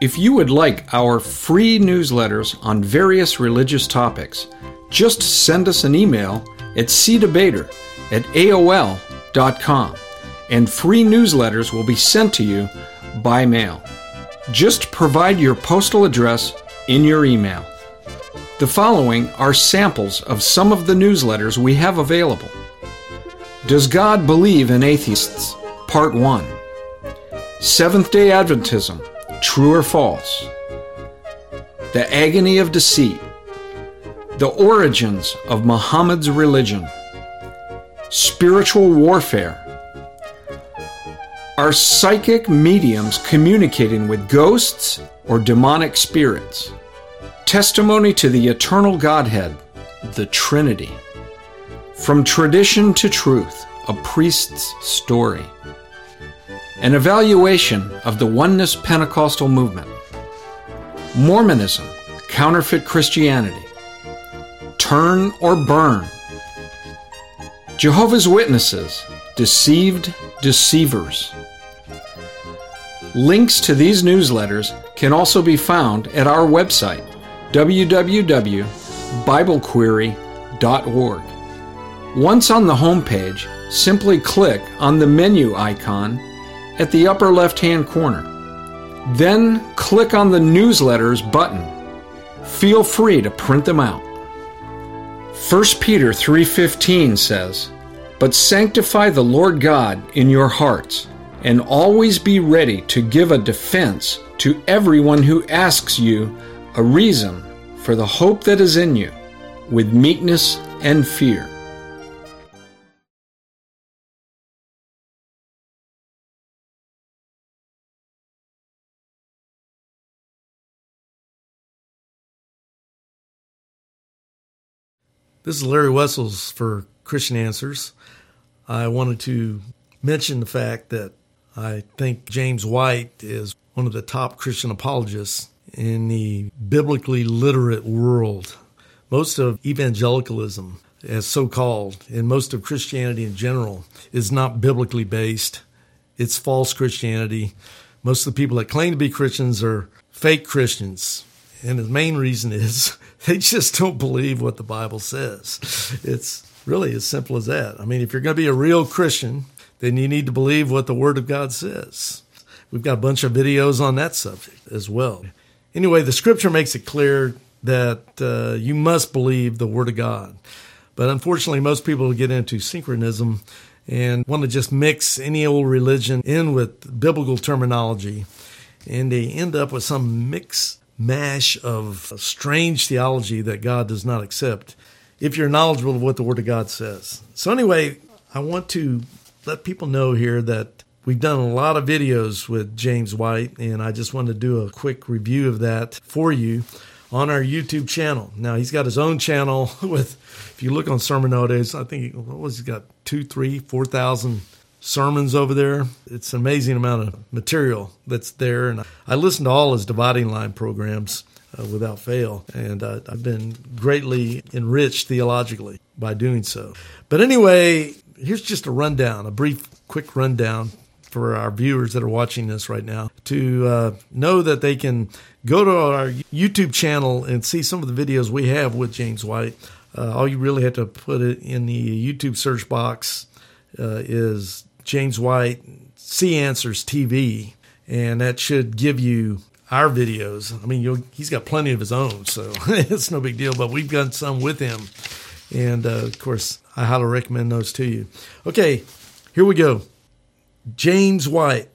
If you would like our free newsletters on various religious topics, just send us an email at cdebater@aol.com, and free newsletters will be sent to you by mail. Just provide your postal address in your email. The following are samples of some of the newsletters we have available. Does God Believe in Atheists? Part 1. Seventh-day Adventism, True or False? The Agony of Deceit. The Origins of Muhammad's Religion. Spiritual Warfare. Are psychic mediums communicating with ghosts or demonic spirits? Testimony to the Eternal Godhead, the Trinity. From Tradition to Truth, a Priest's Story. An Evaluation of the Oneness Pentecostal Movement. Mormonism, Counterfeit Christianity. Turn or Burn. Jehovah's Witnesses, Deceived Deceivers. Links to these newsletters can also be found at our website, www.biblequery.org. Once on the homepage, simply click on the menu icon at the upper left-hand corner. Then click on the Newsletters button. Feel free to print them out. 1 Peter 3:15 says, "But sanctify the Lord God in your hearts, and always be ready to give a defense to everyone who asks you a reason for the hope that is in you, with meekness and fear." This is Larry Wessels for Christian Answers. I wanted to mention the fact that I think James White is one of the top Christian apologists in the biblically literate world. Most of evangelicalism, as so-called, and most of Christianity in general, is not biblically based. It's false Christianity. Most of the people that claim to be Christians are fake Christians. And the main reason is they just don't believe what the Bible says. It's really as simple as that. I mean, if you're going to be a real Christian, then you need to believe what the Word of God says. We've got a bunch of videos on that subject as well. Anyway, the Scripture makes it clear that you must believe the Word of God. But unfortunately, most people get into synchronism and want to just mix any old religion in with biblical terminology, and they end up with some mash of strange theology that God does not accept if you're knowledgeable of what the Word of God says. So anyway, I want to let people know here that we've done a lot of videos with James White, and I just wanted to do a quick review of that for you on our YouTube channel. Now, he's got his own channel with, if you look on sermon nowadays, I think, he's got 2,000, 3,000, 4,000 sermons over there. It's an amazing amount of material that's there. And I listen to all his Dividing Line programs without fail. And I've been greatly enriched theologically by doing so. But anyway, here's just a rundown, a brief, quick rundown for our viewers that are watching this right now to know that they can go to our YouTube channel and see some of the videos we have with James White. All you really have to put it in the YouTube search box is James White, See Answers TV, and that should give you our videos. I mean, he's got plenty of his own, so it's no big deal, but we've got some with him. And, of course, I highly recommend those to you. Okay, here we go. James White,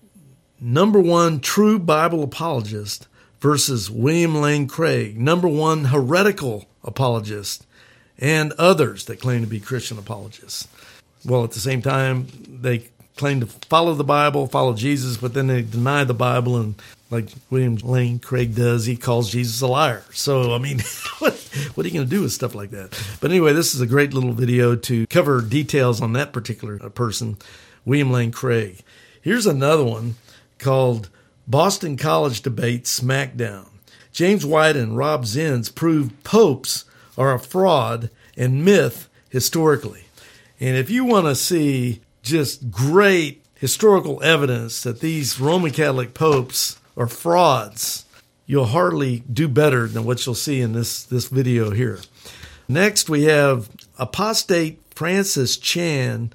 number one true Bible apologist versus William Lane Craig, number one heretical apologist, and others that claim to be Christian apologists. Well, at the same time, they claim to follow the Bible, follow Jesus, but then they deny the Bible. And like William Lane Craig does, he calls Jesus a liar. So, I mean, what are you going to do with stuff like that? But anyway, this is a great little video to cover details on that particular person, William Lane Craig. Here's another one called Boston College Debate Smackdown. James White and Rob Zinns prove popes are a fraud and myth historically. And if you want to see just great historical evidence that these Roman Catholic popes are frauds, you'll hardly do better than what you'll see in this video here. Next, we have apostate Francis Chan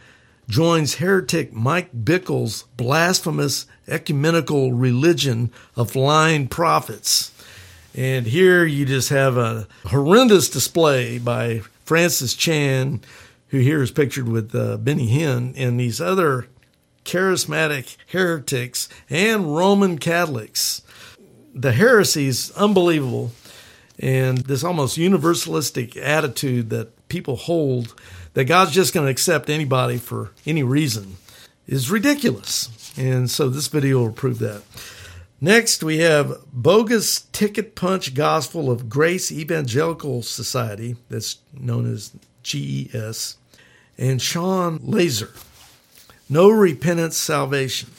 joins heretic Mike Bickle's blasphemous ecumenical religion of lying prophets. And here you just have a horrendous display by Francis Chan, who here is pictured with Benny Hinn, and these other charismatic heretics and Roman Catholics. The heresy is unbelievable, and this almost universalistic attitude that people hold that God's just going to accept anybody for any reason is ridiculous. And so this video will prove that. Next, we have bogus ticket punch gospel of Grace Evangelical Society, that's known as GES, and Sean Lazer. No repentance salvation.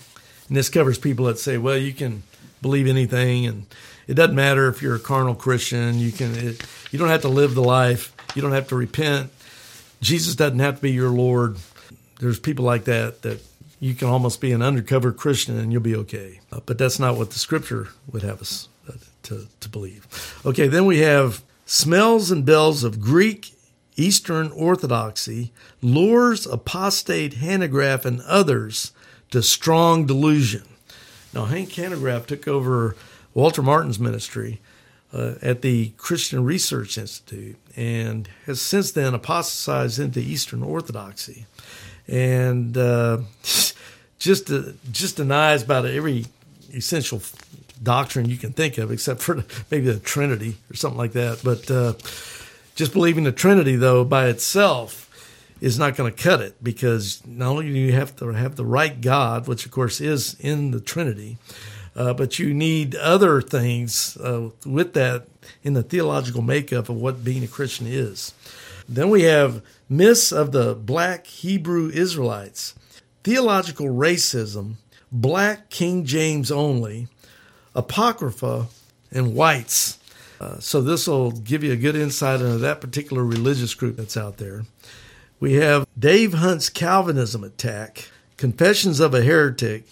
And this covers people that say, well, you can believe anything, and it doesn't matter if you're a carnal Christian. You don't have to live the life. You don't have to repent. Jesus doesn't have to be your Lord. There's people like that you can almost be an undercover Christian and you'll be okay. But that's not what the Scripture would have us to believe. Okay, then we have smells and bells of Greek Eastern Orthodoxy lures apostate Hanegraaff and others to strong delusion. Now, Hank Hanegraaff took over Walter Martin's ministry at the Christian Research Institute and has since then apostatized into Eastern Orthodoxy. And just denies about every essential doctrine you can think of, except for maybe the Trinity or something like that. But just believing the Trinity, though, by itself is not going to cut it, because not only do you have to have the right God, which, of course, is in the Trinity, but you need other things with that in the theological makeup of what being a Christian is. Then we have myths of the black Hebrew Israelites, theological racism, black King James only, Apocrypha, and whites. So this will give you a good insight into that particular religious group that's out there. We have Dave Hunt's Calvinism attack, Confessions of a Heretic,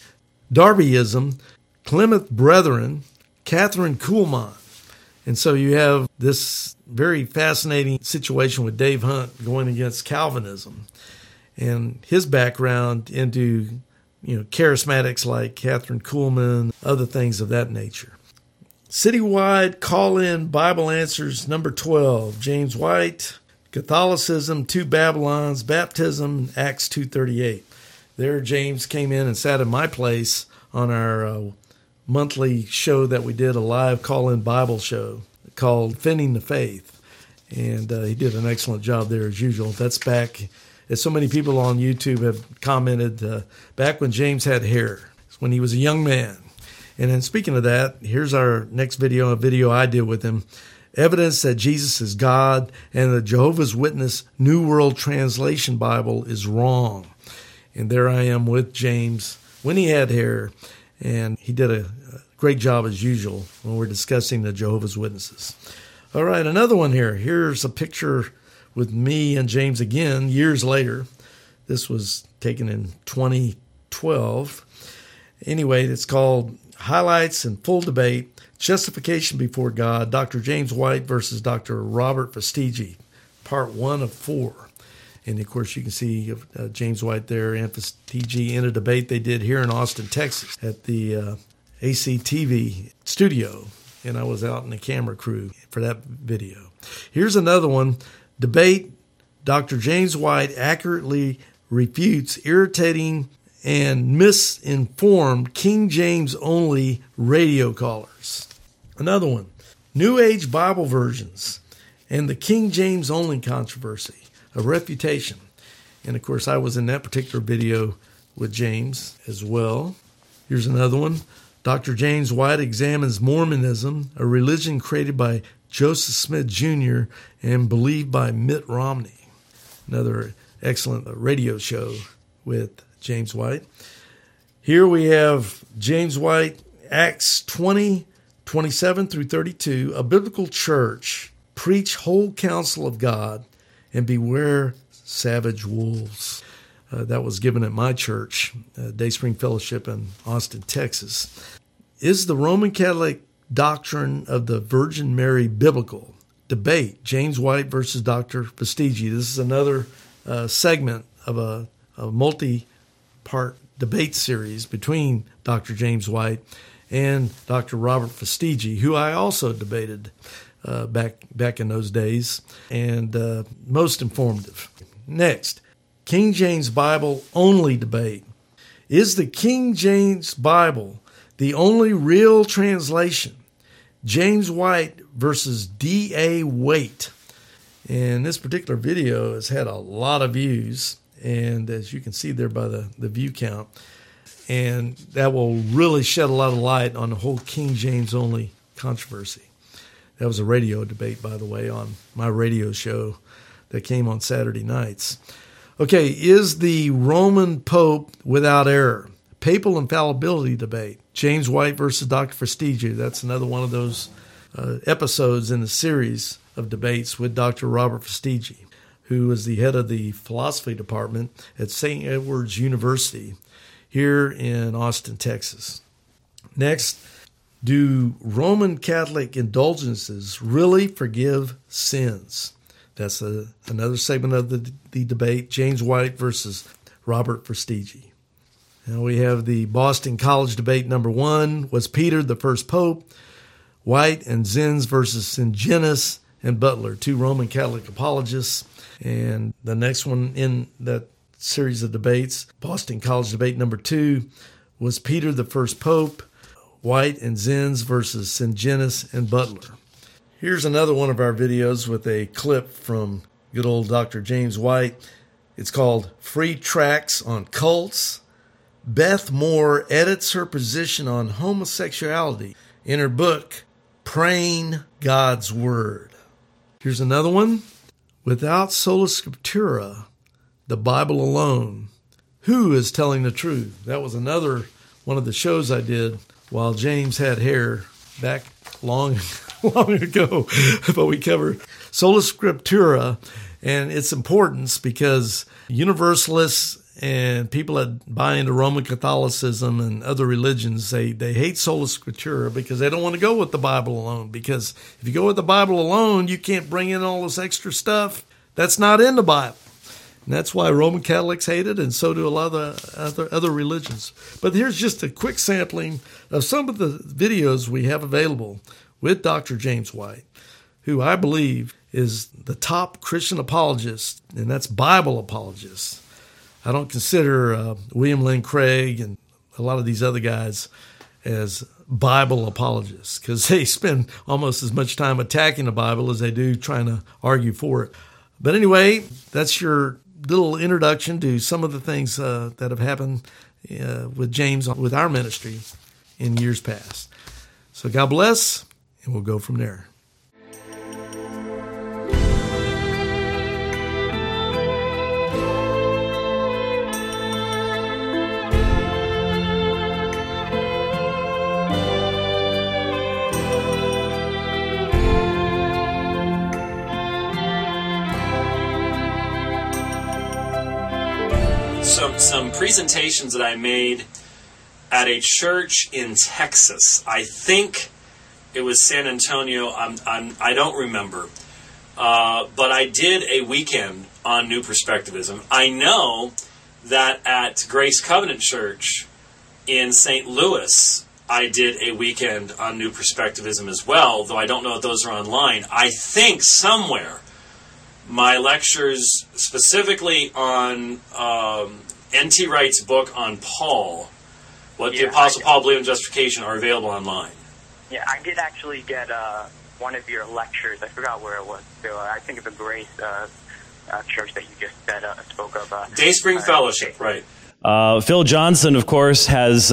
Darbyism, Clement Brethren, Kathryn Kuhlman. And so you have this very fascinating situation with Dave Hunt going against Calvinism and his background into, charismatics like Kathryn Kuhlman, other things of that nature. Citywide call-in Bible answers number 12, James White, Catholicism, Two Babylons, Baptism, Acts 2:38. There James came in and sat in my place on our monthly show that we did, a live call-in Bible show called Fending the Faith. And he did an excellent job there as usual. That's back, as so many people on YouTube have commented, back when James had hair, when he was a young man. And then speaking of that, here's our next video, a video I did with him, Evidence that Jesus is God and the Jehovah's Witness New World Translation Bible is wrong. And there I am with James when he had hair, and he did a great job as usual when we're discussing the Jehovah's Witnesses. All right, another one here. Here's a picture with me and James again years later. This was taken in 2012. Anyway, it's called Highlights and Full Debate, Justification Before God, Dr. James White versus Dr. Robert Fastiggi, part 1 of 4. And, of course, you can see James White there and Fastiggi in a debate they did here in Austin, Texas at the ACTV studio. And I was out in the camera crew for that video. Here's another one. Debate, Dr. James White accurately refutes irritating and misinformed King James-only radio callers. Another one. New Age Bible versions and the King James-only controversy. A refutation. And, of course, I was in that particular video with James as well. Here's another one. Dr. James White examines Mormonism, a religion created by Joseph Smith Jr. and believed by Mitt Romney. Another excellent radio show with James White. Here we have James White, Acts 20:27 through 32, a biblical church, preach whole counsel of God, and beware savage wolves. that was given at my church, Dayspring Fellowship in Austin, Texas. Is the Roman Catholic doctrine of the Virgin Mary biblical? Debate, James White versus Dr. Fastiggi. This is another segment of a multi-part debate series between Dr. James White and Dr. Robert Fastiggi, who I also debated back in those days, and most informative. Next, King James Bible only debate. Is the King James Bible the only real translation? James White versus D.A. Waite. And this particular video has had a lot of views, and as you can see there by the view count, and that will really shed a lot of light on the whole King James only controversy. That was a radio debate, by the way, on my radio show that came on Saturday nights. Okay, is the Roman Pope without error? Papal infallibility debate, James White versus Dr. Fastiggi. That's another one of those episodes in the series of debates with Dr. Robert Fastiggi, who was the head of the philosophy department at St. Edward's University here in Austin, Texas. Next, do Roman Catholic indulgences really forgive sins? That's another segment of the debate, James White versus Robert Fastiggi. Now we have the Boston College debate. Number one was Peter, the first pope, White and Zins versus Syngenus and Butler, two Roman Catholic apologists. And the next one in that series of debates, Boston College debate number two, was Peter, the first pope, White and Zins versus Syngenus and Butler. Here's another one of our videos with a clip from good old Dr. James White. It's called Free Tracts on Cults. Beth Moore edits her position on homosexuality in her book, Praying God's Word. Here's another one. Without sola scriptura, the Bible alone, who is telling the truth? That was another one of the shows I did while James had hair back long ago. But we covered sola scriptura and its importance because universalists and people that buy into Roman Catholicism and other religions, they hate sola scriptura because they don't want to go with the Bible alone. Because if you go with the Bible alone, you can't bring in all this extra stuff that's not in the Bible. And that's why Roman Catholics hate it, and so do a lot of other religions. But here's just a quick sampling of some of the videos we have available with Dr. James White, who I believe is the top Christian apologist, and that's Bible apologist. I don't consider William Lane Craig and a lot of these other guys as Bible apologists because they spend almost as much time attacking the Bible as they do trying to argue for it. But anyway, that's your little introduction to some of the things that have happened with James, with our ministry in years past. So God bless, and we'll go from there. Some presentations that I made at a church in Texas. I think it was San Antonio. I don't remember. But I did a weekend on New Perspectivism. I know that at Grace Covenant Church in St. Louis, I did a weekend on New Perspectivism as well, though I don't know if those are online. I think somewhere my lectures specifically on N.T. Wright's book on Paul, the Apostle Paul believed in justification, are available online. Yeah, I did actually get one of your lectures. I forgot where it was. So, I think of the Grace church that you just said, spoke of. Dayspring Fellowship, right. Phil Johnson, of course, is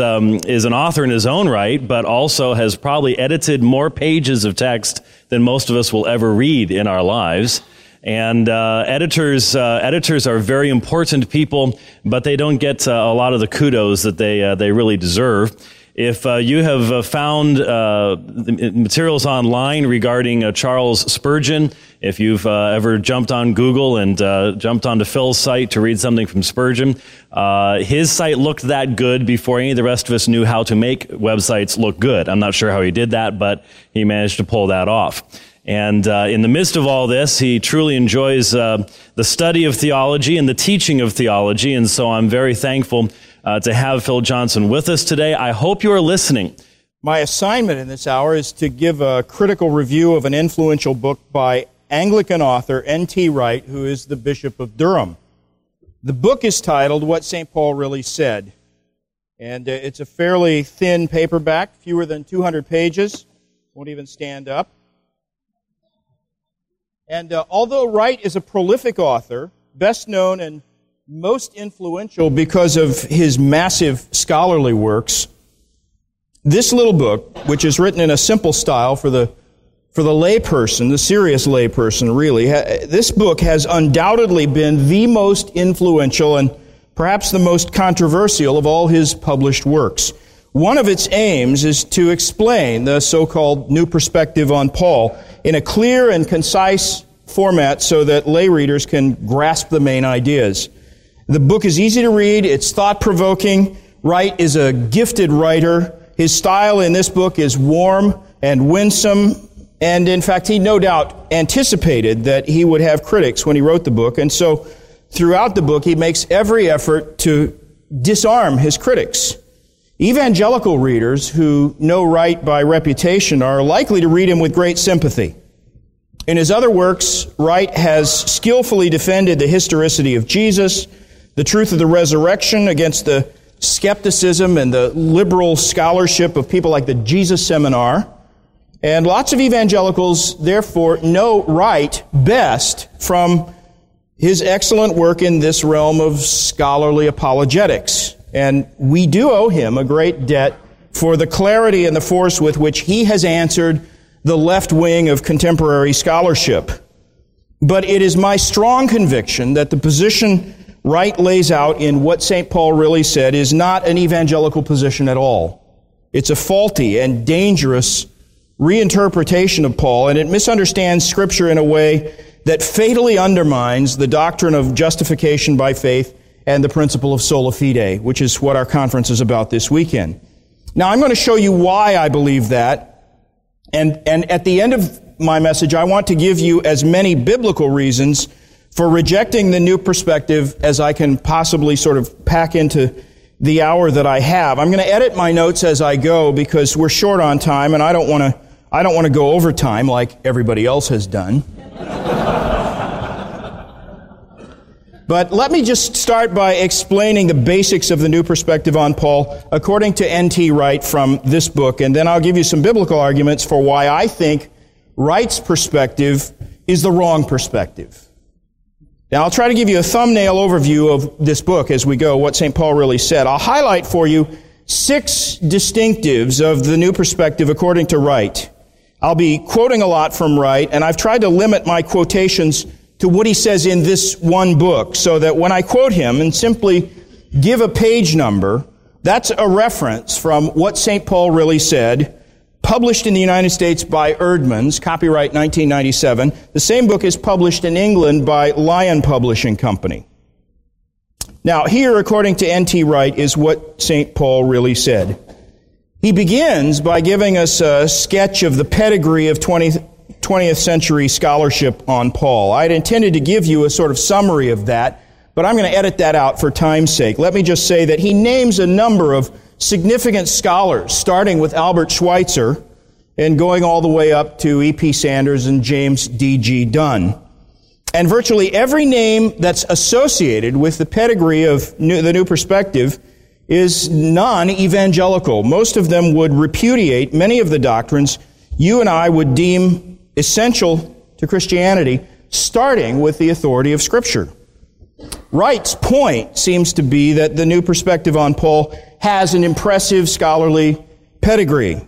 an author in his own right, but also has probably edited more pages of text than most of us will ever read in our lives. And editors are very important people, but they don't get a lot of the kudos that they really deserve. If you have found materials online regarding Charles Spurgeon If you've ever jumped on Google and jumped onto Phil's site to read something from Spurgeon, his site looked that good before any of the rest of us knew how to make websites look good. I'm not sure how he did that, but he managed to pull that off. And in the midst of all this, he truly enjoys the study of theology and the teaching of theology. And so I'm very thankful to have Phil Johnson with us today. I hope you are listening. My assignment in this hour is to give a critical review of an influential book by Anglican author N.T. Wright, who is the Bishop of Durham. The book is titled What St. Paul Really Said. And it's a fairly thin paperback, fewer than 200 pages. Won't even stand up. And although Wright is a prolific author, best known and most influential because of his massive scholarly works, this little book, which is written in a simple style for the layperson, the serious layperson, really, this book has undoubtedly been the most influential and perhaps the most controversial of all his published works. One of its aims is to explain the so-called New Perspective on Paul in a clear and concise format so that lay readers can grasp the main ideas. The book is easy to read. It's thought-provoking. Wright is a gifted writer. His style in this book is warm and winsome. And in fact, he no doubt anticipated that he would have critics when he wrote the book. And so throughout the book, he makes every effort to disarm his critics. Evangelical readers who know Wright by reputation are likely to read him with great sympathy. In his other works, Wright has skillfully defended the historicity of Jesus, the truth of the resurrection against the skepticism and the liberal scholarship of people like the Jesus Seminar. And lots of evangelicals, therefore, know Wright best from his excellent work in this realm of scholarly apologetics. And we do owe him a great debt for the clarity and the force with which he has answered the left wing of contemporary scholarship. But it is my strong conviction that the position Wright lays out in What St. Paul Really Said is not an evangelical position at all. It's a faulty and dangerous reinterpretation of Paul, and it misunderstands Scripture in a way that fatally undermines the doctrine of justification by faith and the principle of sola fide, which is what our conference is about this weekend. Now, I'm going to show you why I believe that, and at the end of my message, I want to give you as many biblical reasons for rejecting the New Perspective as I can possibly sort of pack into the hour that I have. I'm going to edit my notes as I go because we're short on time, and I don't want to go over time like everybody else has done. But let me just start by explaining the basics of the New Perspective on Paul according to N.T. Wright from this book, and then I'll give you some biblical arguments for why I think Wright's perspective is the wrong perspective. Now, I'll try to give you a thumbnail overview of this book as we go, What St. Paul Really Said. I'll highlight for you 6 distinctives of the New Perspective according to Wright. I'll be quoting a lot from Wright, and I've tried to limit my quotations to what he says in this one book, so that when I quote him and simply give a page number, that's a reference from What St. Paul Really Said, published in the United States by Erdmans, copyright 1997. The same book is published in England by Lion Publishing Company. Now, here, according to N.T. Wright, is What St. Paul Really Said. He begins by giving us a sketch of the pedigree of 20th century scholarship on Paul. I had intended to give you a sort of summary of that, but I'm going to edit that out for time's sake. Let me just say that he names a number of significant scholars, starting with Albert Schweitzer and going all the way up to E.P. Sanders and James D.G. Dunn. And virtually every name that's associated with the pedigree of the New Perspective is non-evangelical. Most of them would repudiate many of the doctrines you and I would deem essential to Christianity, starting with the authority of Scripture. Wright's point seems to be that the New Perspective on Paul has an impressive scholarly pedigree.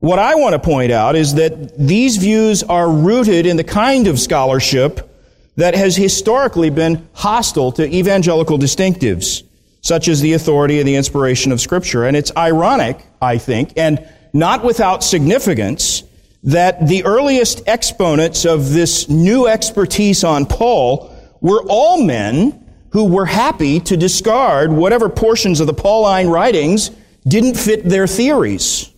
What I want to point out is that these views are rooted in the kind of scholarship that has historically been hostile to evangelical distinctives, such as the authority and the inspiration of Scripture. And it's ironic, I think, and not without significance, that the earliest exponents of this new expertise on Paul were all men who were happy to discard whatever portions of the Pauline writings didn't fit their theories.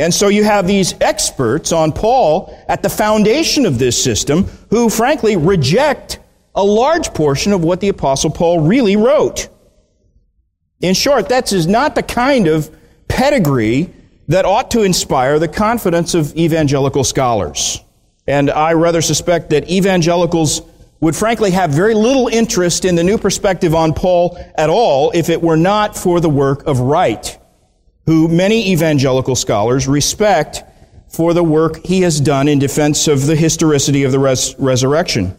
And so you have these experts on Paul at the foundation of this system who, frankly, reject a large portion of what the Apostle Paul really wrote. In short, that is not the kind of pedigree that ought to inspire the confidence of evangelical scholars. And I rather suspect that evangelicals would frankly have very little interest in the new perspective on Paul at all if it were not for the work of Wright, who many evangelical scholars respect for the work he has done in defense of the historicity of the resurrection.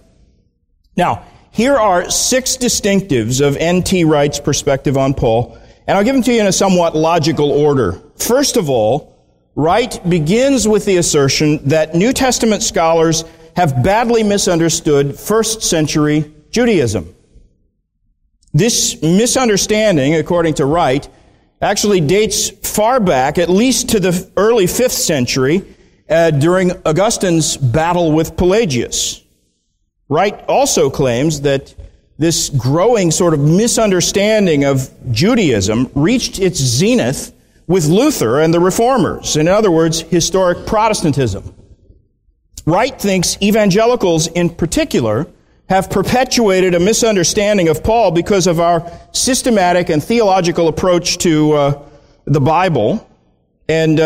Now, here are six distinctives of N.T. Wright's perspective on Paul, and I'll give them to you in a somewhat logical order. First of all, Wright begins with the assertion that New Testament scholars have badly misunderstood first-century Judaism. This misunderstanding, according to Wright, actually dates far back, at least to the early 5th century, during Augustine's battle with Pelagius. Wright also claims that this growing sort of misunderstanding of Judaism reached its zenith with Luther and the Reformers, in other words, historic Protestantism. Wright thinks evangelicals in particular have perpetuated a misunderstanding of Paul because of our systematic and theological approach to the Bible. And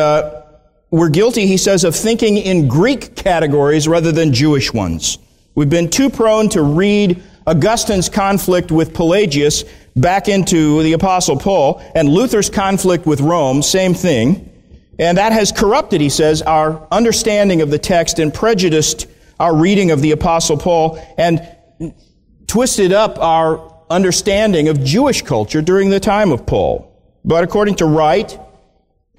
we're guilty, he says, of thinking in Greek categories rather than Jewish ones. We've been too prone to read Augustine's conflict with Pelagius back into the Apostle Paul, and Luther's conflict with Rome, same thing. And that has corrupted, he says, our understanding of the text and prejudiced our reading of the Apostle Paul and twisted up our understanding of Jewish culture during the time of Paul. But according to Wright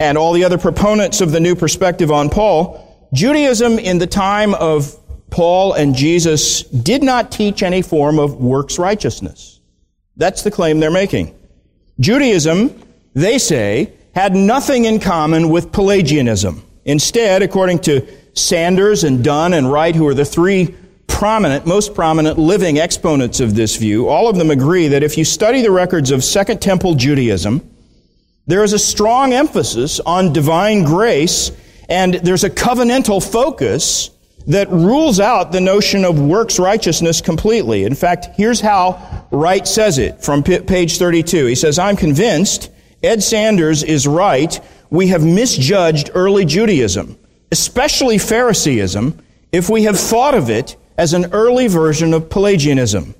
and all the other proponents of the new perspective on Paul, Judaism in the time of Paul and Jesus did not teach any form of works righteousness. That's the claim they're making. Judaism, they say, had nothing in common with Pelagianism. Instead, according to Sanders and Dunn and Wright, who are the three most prominent living exponents of this view, all of them agree that if you study the records of Second Temple Judaism, there is a strong emphasis on divine grace, and there's a covenantal focus that rules out the notion of works righteousness completely. In fact, here's how Wright says it from page 32. He says, "I'm convinced Ed Sanders is right. We have misjudged early Judaism, especially Phariseeism, if we have thought of it as an early version of Pelagianism."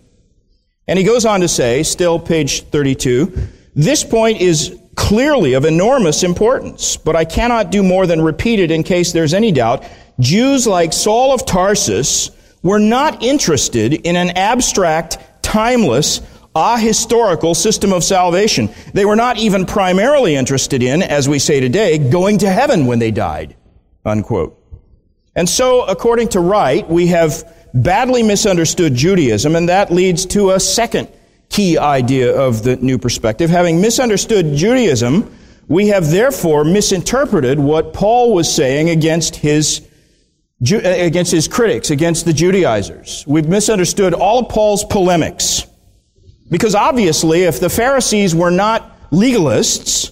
And he goes on to say, still page 32, "This point is clearly of enormous importance, but I cannot do more than repeat it in case there's any doubt. Jews like Saul of Tarsus were not interested in an abstract, timeless, a historical system of salvation. They were not even primarily interested in, as we say today, going to heaven when they died," unquote. And so, according to Wright, we have badly misunderstood Judaism, and that leads to a second key idea of the new perspective. Having misunderstood Judaism, we have therefore misinterpreted what Paul was saying against his critics, against the Judaizers. We've misunderstood all of Paul's polemics. Because obviously, if the Pharisees were not legalists,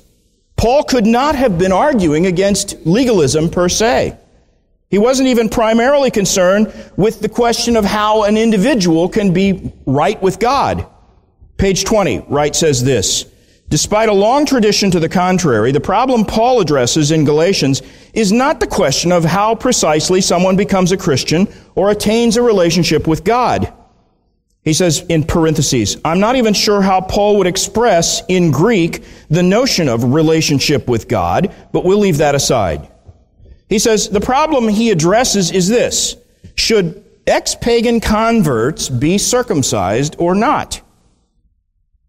Paul could not have been arguing against legalism per se. He wasn't even primarily concerned with the question of how an individual can be right with God. Page 20, Wright says this, "Despite a long tradition to the contrary, the problem Paul addresses in Galatians is not the question of how precisely someone becomes a Christian or attains a relationship with God." He says in parentheses, "I'm not even sure how Paul would express in Greek the notion of relationship with God, but we'll leave that aside." He says, "The problem he addresses is this: should ex-pagan converts be circumcised or not?"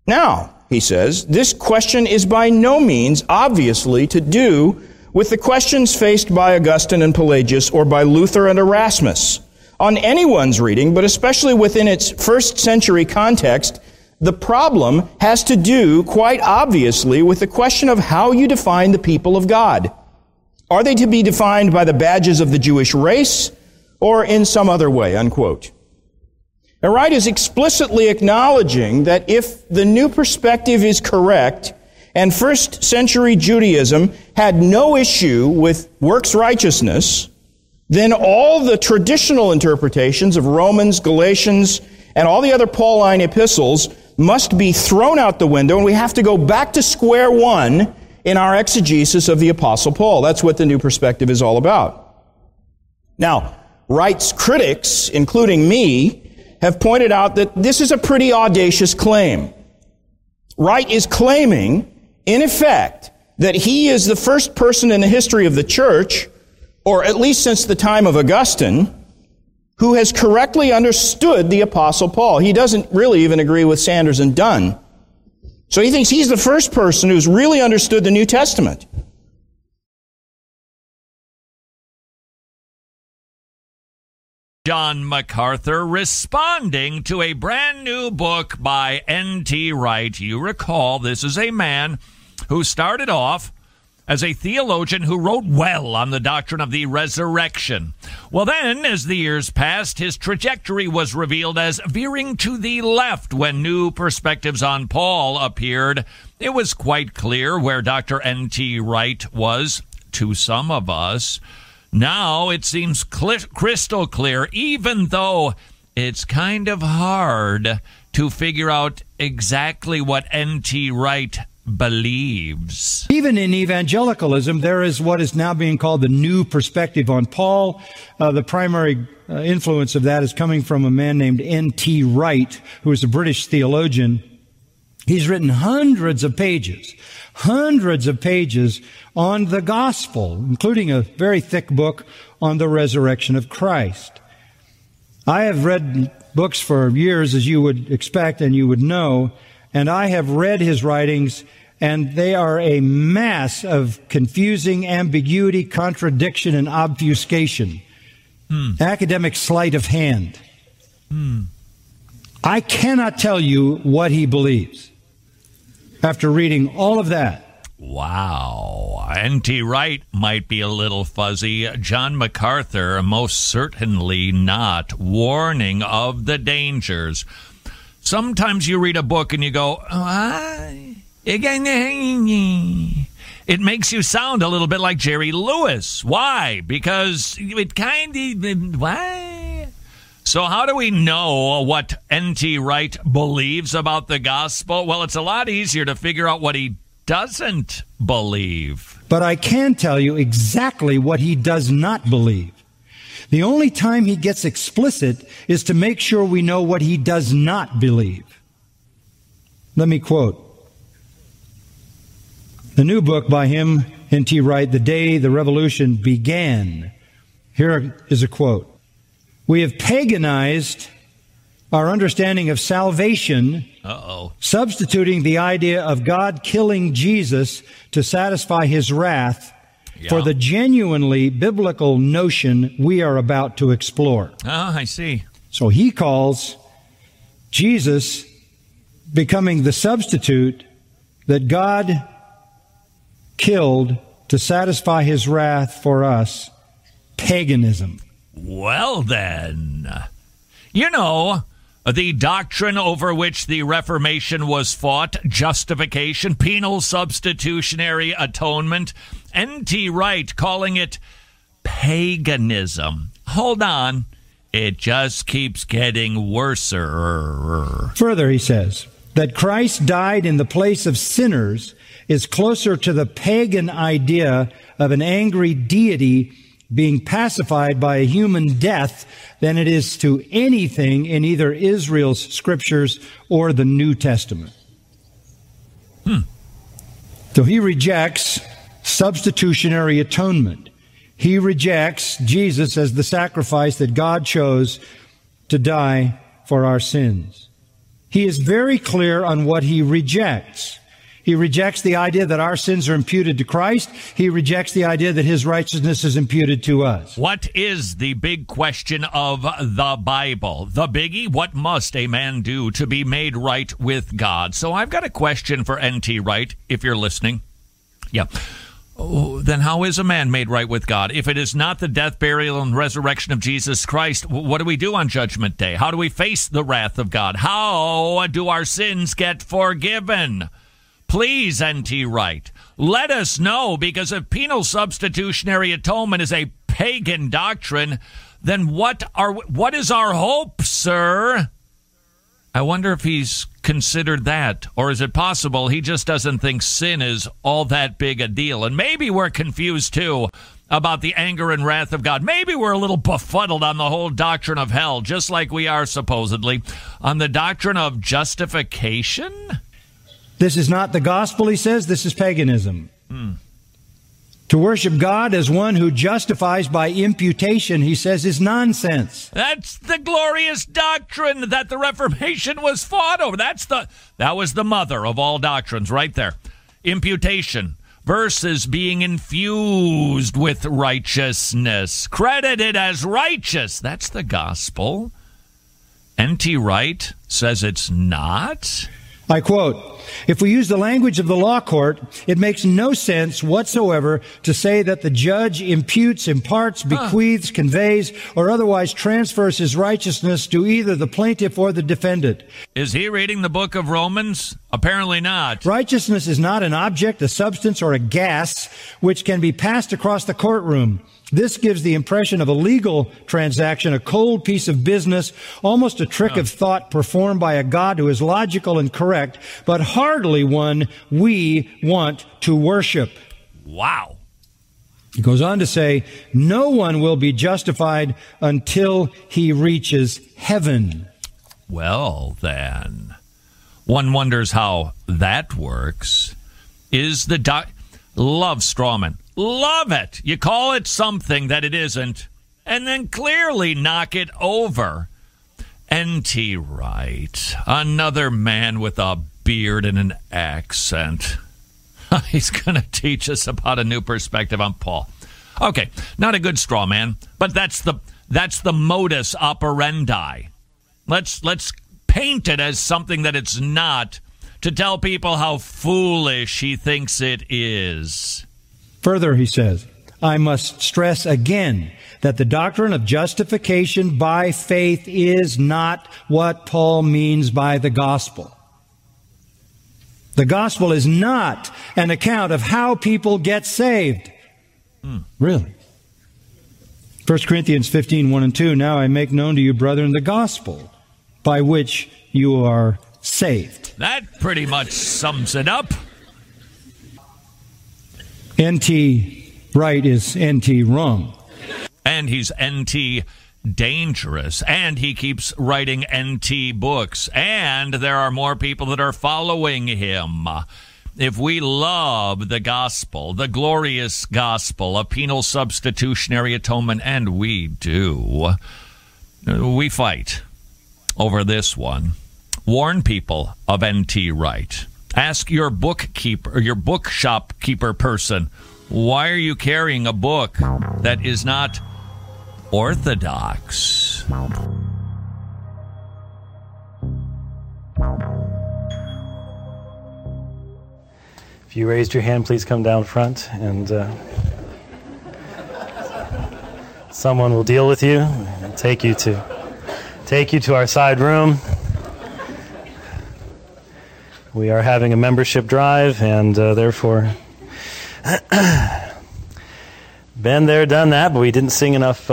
Now, he says, "this question is by no means obviously to do with the questions faced by Augustine and Pelagius or by Luther and Erasmus. On anyone's reading, but especially within its first-century context, the problem has to do, quite obviously, with the question of how you define the people of God. Are they to be defined by the badges of the Jewish race or in some other way?" Unquote. Now, Wright is explicitly acknowledging that if the new perspective is correct, and first century Judaism had no issue with works righteousness, then all the traditional interpretations of Romans, Galatians, and all the other Pauline epistles must be thrown out the window, and we have to go back to square one in our exegesis of the Apostle Paul. That's what the new perspective is all about. Now, Wright's critics, including me, have pointed out that this is a pretty audacious claim. Wright is claiming, in effect, that he is the first person in the history of the church, or at least since the time of Augustine, who has correctly understood the Apostle Paul. He doesn't really even agree with Sanders and Dunn. So he thinks he's the first person who's really understood the New Testament. John MacArthur responding to a brand new book by N.T. Wright. You recall, this is a man who started off as a theologian who wrote well on the doctrine of the resurrection. Well, then, as the years passed, his trajectory was revealed as veering to the left when new perspectives on Paul appeared. It was quite clear where Dr. N.T. Wright was to some of us. Now it seems crystal clear, even though it's kind of hard to figure out exactly what N.T. Wright believes. Even in evangelicalism, there is what is now being called the new perspective on Paul. The primary influence of that is coming from a man named N.T. Wright, who is a British theologian. He's written hundreds of pages on the gospel, including a very thick book on the resurrection of Christ. I have read books for years, as you would expect and you would know, and I have read his writings, and they are a mass of confusing ambiguity, contradiction, and obfuscation. Academic sleight of hand. I cannot tell you what he believes after reading all of that. Wow. N.T. Wright might be a little fuzzy. John MacArthur, most certainly not. Warning of the dangers. Sometimes you read a book and you go, it makes you sound a little bit like Jerry Lewis. Why? Because it kind of... Why? So how do we know what N.T. Wright believes about the gospel? Well, it's a lot easier to figure out what he doesn't believe. But I can tell you exactly what he does not believe. The only time he gets explicit is to make sure we know what he does not believe. Let me quote. The new book by him, N.T. Wright, The Day the Revolution Began. Here is a quote. We have paganized our understanding of salvation, substituting the idea of God killing Jesus to satisfy his wrath for the genuinely biblical notion we are about to explore. Ah, I see. So he calls Jesus becoming the substitute that God killed to satisfy his wrath for us, paganism. Well, then, you know, the doctrine over which the Reformation was fought, justification, penal substitutionary atonement, N.T. Wright calling it paganism. Hold on. It just keeps getting worser. Further, he says that Christ died in the place of sinners is closer to the pagan idea of an angry deity being pacified by a human death than it is to anything in either Israel's scriptures or the New Testament. So he rejects substitutionary atonement. He rejects Jesus as the sacrifice that God chose to die for our sins. He is very clear on what he rejects. He rejects the idea that our sins are imputed to Christ. He rejects the idea that his righteousness is imputed to us. What is the big question of the Bible? The biggie, what must a man do to be made right with God? So I've got a question for N.T. Wright, if you're listening. Yeah. then how is a man made right with God? If it is not the death, burial, and resurrection of Jesus Christ, what do we do on Judgment Day? How do we face the wrath of God? How do our sins get forgiven? Please, N.T. Wright, let us know, because if penal substitutionary atonement is a pagan doctrine, then what is our hope, sir? I wonder if he's considered that, or is it possible he just doesn't think sin is all that big a deal? And maybe we're confused, too, about the anger and wrath of God. Maybe we're a little befuddled on the whole doctrine of hell, just like we are, supposedly, on the doctrine of justification? This is not the gospel, he says. This is paganism. To worship God as one who justifies by imputation, he says, is nonsense. That's the glorious doctrine that the Reformation was fought over. That was the mother of all doctrines right there. Imputation versus being infused with righteousness, credited as righteous. That's the gospel. N.T. Wright says it's not. I quote, "If we use the language of the law court, it makes no sense whatsoever to say that the judge imputes, imparts, bequeaths, conveys, or otherwise transfers his righteousness to either the plaintiff or the defendant." Is he reading the book of Romans? Apparently not. "Righteousness is not an object, a substance, or a gas which can be passed across the courtroom. This gives the impression of a legal transaction, a cold piece of business, almost a trick of thought performed by a God who is logical and correct, but hardly one we want to worship." Wow. He goes on to say, "No one will be justified until he reaches heaven." Well, then, one wonders how that works. Is the love strawman. Love it. You call it something that it isn't, and then clearly knock it over. N.T. Wright, another man with a beard and an accent. He's going to teach us about a new perspective on Paul. Okay, not a good straw man, but that's the modus operandi. Let's paint it as something that it's not, to tell people how foolish he thinks it is. Further, he says, "I must stress again that the doctrine of justification by faith is not what Paul means by the gospel. The gospel is not an account of how people get saved." Really? 1 Corinthians 15, 1 and 2, "Now I make known to you, brethren, the gospel by which you are saved." That pretty much sums it up. N.T. Wright is N.T. wrong. And he's N.T. dangerous. And he keeps writing N.T. books. And there are more people that are following him. If we love the gospel, the glorious gospel, a penal substitutionary atonement, and we do, we fight over this one. Warn people of N.T. Wright. Ask your bookkeeper, your bookshop keeper person, why are you carrying a book that is not orthodox? If you raised your hand, please come down front, and someone will deal with you and take you to our side room. We are having a membership drive, and therefore, been there, done that, but we didn't sing enough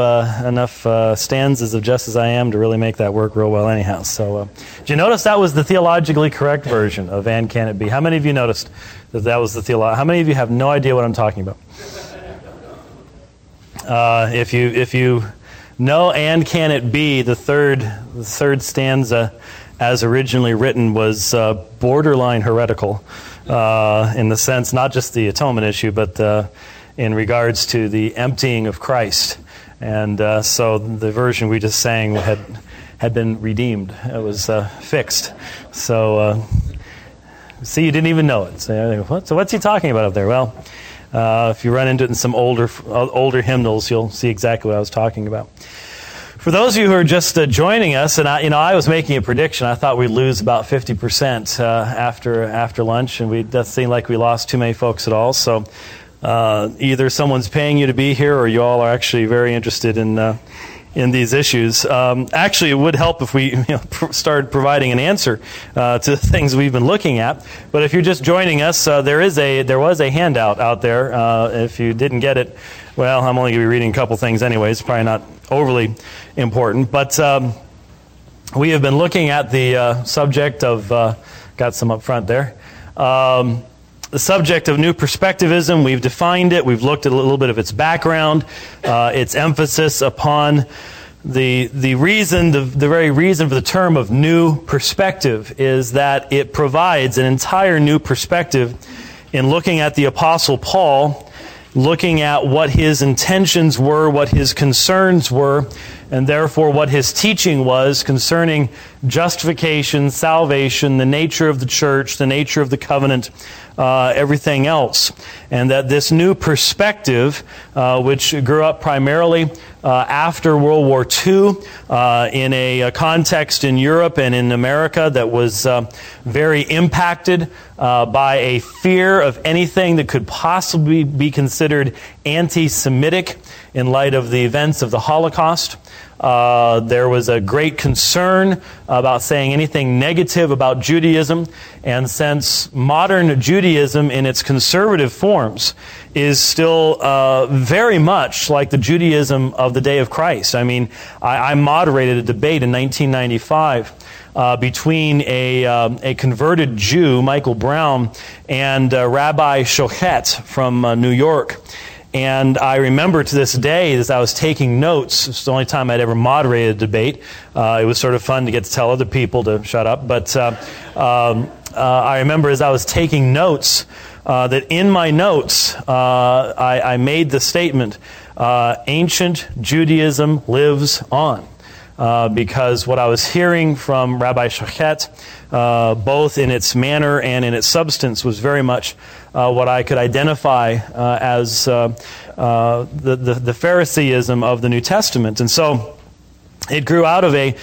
stanzas of "Just As I Am" to really make that work real well anyhow. So did you notice that was the theologically correct version of "And Can It Be"? How many of you noticed that was the theological? How many of you have no idea what I'm talking about? If you know "And Can It Be," the third stanza, as originally written, was borderline heretical in the sense, not just the atonement issue, but in regards to the emptying of Christ. And so the version we just sang had been redeemed. It was fixed. So, see, you didn't even know it. So what's he talking about up there? Well, if you run into it in some older hymnals, you'll see exactly what I was talking about. For those of you who are just joining us, and I was making a prediction. I thought we'd lose about 50% after lunch, and that seemed like we lost too many folks at all. So Either someone's paying you to be here or you all are actually very interested in these issues. Actually, it would help if we started providing an answer to the things we've been looking at. But if you're just joining us, there was a handout out there. If you didn't get it, well, I'm only going to be reading a couple things anyway. It's probably not overly important. But we have been looking at the subject of... got some up front there. The subject of New Perspectivism, we've defined it. We've looked at a little bit of its background, its emphasis upon the very reason for the term of new perspective is that it provides an entire new perspective in looking at the Apostle Paul, looking at what his intentions were, what his concerns were, and therefore what his teaching was concerning justification, salvation, the nature of the church, the nature of the covenant, everything else. And that this new perspective, which grew up primarily after World War II in a context in Europe and in America that was very impacted by a fear of anything that could possibly be considered anti-Semitic in light of the events of the Holocaust. There was a great concern about saying anything negative about Judaism. And since modern Judaism in its conservative forms is still very much like the Judaism of the day of Christ. I mean, I moderated a debate in 1995 between a converted Jew, Michael Brown, and Rabbi Shochet from New York. And I remember to this day, as I was taking notes, it's the only time I'd ever moderated a debate. It was sort of fun to get to tell other people to shut up. But I remember as I was taking notes, that in my notes, I made the statement, ancient Judaism lives on. Because what I was hearing from Rabbi Shochet, both in its manner and in its substance, was very much what I could identify as the Phariseeism of the New Testament. And so it grew out of a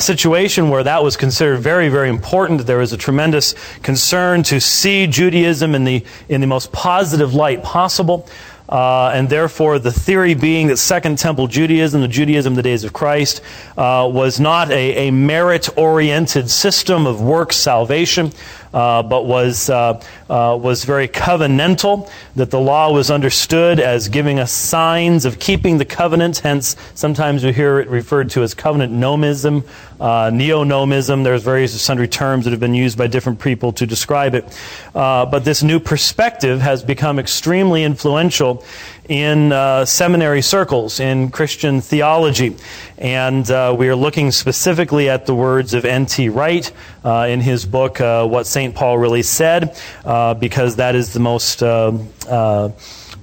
situation where that was considered very, very important. There was a tremendous concern to see Judaism in the most positive light possible. And therefore, the theory being that Second Temple Judaism, the Judaism of the days of Christ, was not a merit-oriented system of works salvation, but was very covenantal, that the law was understood as giving us signs of keeping the covenant. Hence, sometimes we hear it referred to as covenant nomism, neo-nomism. There's various sundry terms that have been used by different people to describe it. But this new perspective has become extremely influential in seminary circles, in Christian theology. And we are looking specifically at the words of N.T. Wright in his book, What St. Paul Really Said, because that is the most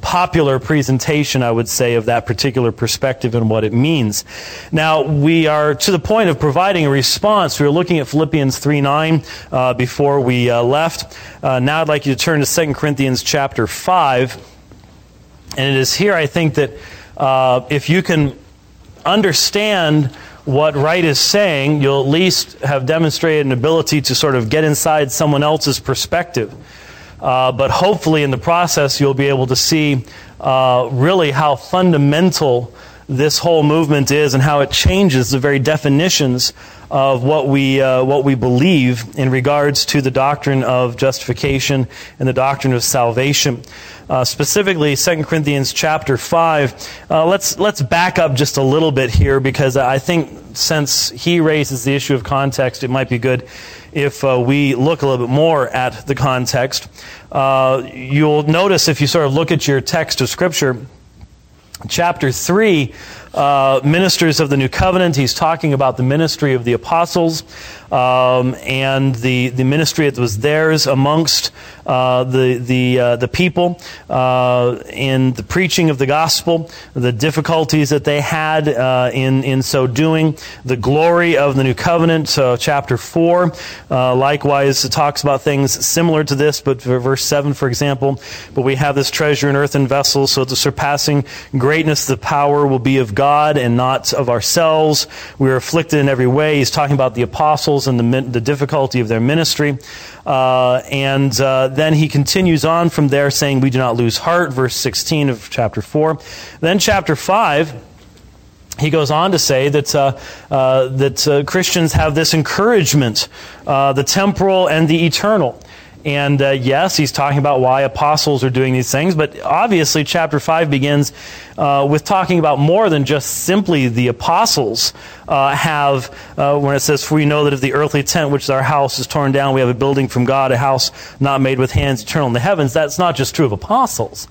popular presentation, I would say, of that particular perspective and what it means. Now, we are to the point of providing a response. We were looking at Philippians 3:9 before we left. Now I'd like you to turn to 2 Corinthians chapter 5. And it is here, I think, that if you can understand what Wright is saying, you'll at least have demonstrated an ability to sort of get inside someone else's perspective. But hopefully in the process, you'll be able to see really how fundamental this whole movement is and how it changes the very definitions of what we believe in regards to the doctrine of justification and the doctrine of salvation. Specifically, 2 Corinthians chapter 5. Let's back up just a little bit here, because I think since he raises the issue of context, it might be good if we look a little bit more at the context. You'll notice if you sort of look at your text of Scripture, Chapter 3, ministers of the new covenant. He's talking about the ministry of the apostles and the ministry that was theirs amongst the people in the preaching of the gospel, the difficulties that they had in so doing, the glory of the new covenant. So chapter 4 likewise talks about things similar to this, but verse 7, for example, but we have this treasure in earthen vessels, so the surpassing greatness of the power will be of God and not of ourselves. We are afflicted in every way. He's talking about the apostles and the difficulty of their ministry. And then he continues on from there saying, we do not lose heart, verse 16 of chapter 4. Then chapter 5... he goes on to say that Christians have this encouragement, the temporal and the eternal. And yes, he's talking about why apostles are doing these things, but obviously chapter 5 begins with talking about more than just simply the apostles when it says, for we know that if the earthly tent, which is our house, is torn down, we have a building from God, a house not made with hands, eternal in the heavens. That's not just true of apostles.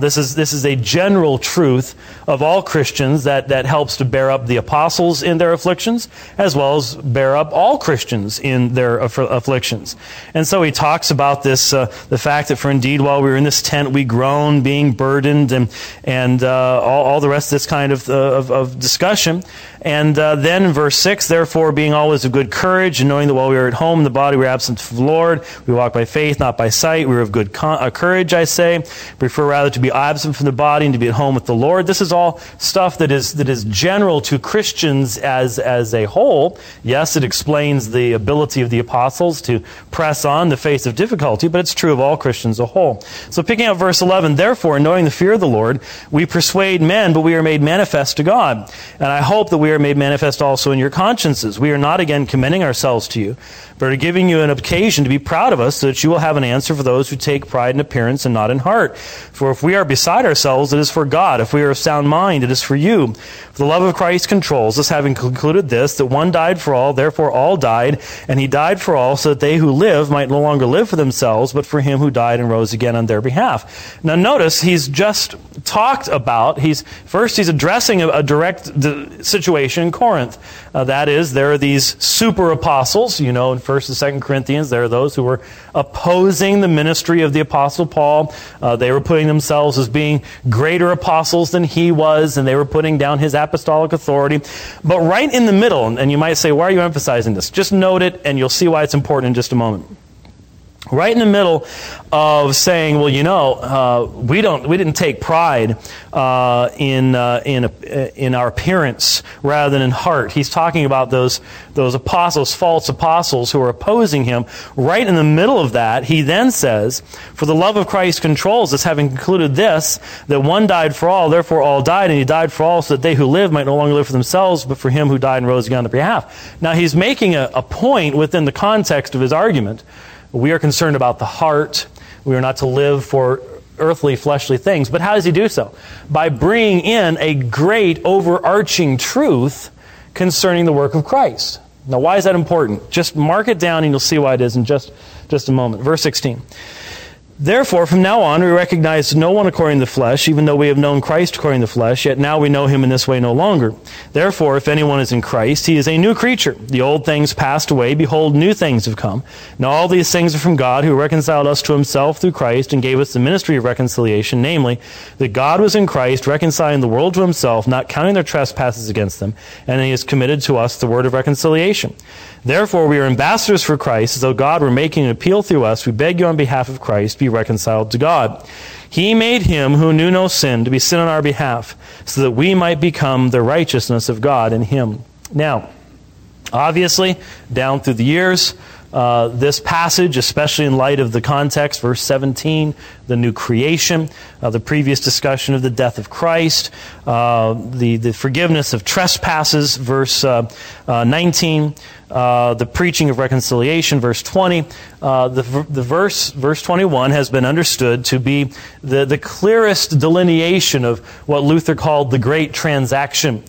This is a general truth of all Christians that helps to bear up the apostles in their afflictions, as well as bear up all Christians in their afflictions. And so he talks about this, the fact that for indeed while we were in this tent we groaned, being burdened, and all the rest of this kind of discussion. And then in verse 6, therefore being always of good courage, and knowing that while we were at home in the body we were absent from the Lord, we walk by faith, not by sight, we were of good courage, I say, prefer rather to be absent from the body and to be at home with the Lord. This is all stuff that is general to Christians as a whole. Yes, it explains the ability of the apostles to press on in the face of difficulty, but it's true of all Christians as a whole. So picking up verse 11, therefore, knowing the fear of the Lord, we persuade men, but we are made manifest to God. And I hope that we are made manifest also in your consciences. We are not again commending ourselves to you, but are giving you an occasion to be proud of us, so that you will have an answer for those who take pride in appearance and not in heart. For if we are beside ourselves, it is for God. If we are of sound mind, it is for you. For the love of Christ controls us, having concluded this, that one died for all, therefore all died, and he died for all, so that they who live might no longer live for themselves, but for him who died and rose again on their behalf. Now notice, he's just talked about, he's addressing a direct situation in Corinth. That is, there are these super apostles, you know, in 1st and 2nd Corinthians, there are those who were opposing the ministry of the Apostle Paul. They were putting themselves as being greater apostles than he was, and they were putting down his apostolic authority. But right in the middle, and you might say, why are you emphasizing this? Just note it, and you'll see why it's important in just a moment. Right in the middle of saying, well, you know, we didn't take pride in our appearance rather than in heart. He's talking about those apostles, false apostles who are opposing him. Right in the middle of that, he then says, for the love of Christ controls us, having concluded this, that one died for all, therefore all died, and he died for all so that they who live might no longer live for themselves, but for him who died and rose again on their behalf. Now, he's making a point within the context of his argument. We are concerned about the heart. We are not to live for earthly, fleshly things. But how does he do so? By bringing in a great overarching truth concerning the work of Christ. Now, why is that important? Just mark it down and you'll see why it is in just a moment. Verse 16. Therefore, from now on, we recognize no one according to the flesh, even though we have known Christ according to the flesh, yet now we know him in this way no longer. Therefore, if anyone is in Christ, he is a new creature. The old things passed away. Behold, new things have come. Now all these things are from God, who reconciled us to himself through Christ and gave us the ministry of reconciliation, namely, that God was in Christ, reconciling the world to himself, not counting their trespasses against them, and he has committed to us the word of reconciliation. Therefore, we are ambassadors for Christ, as though God were making an appeal through us. We beg you on behalf of Christ, be reconciled to God. He made him who knew no sin to be sin on our behalf, so that we might become the righteousness of God in him. Now, obviously, down through the years, this passage, especially in light of the context, verse 17, the new creation, the previous discussion of the death of Christ, the forgiveness of trespasses, verse 19, the preaching of reconciliation, verse 20, verse 21 has been understood to be the clearest delineation of what Luther called the great transaction.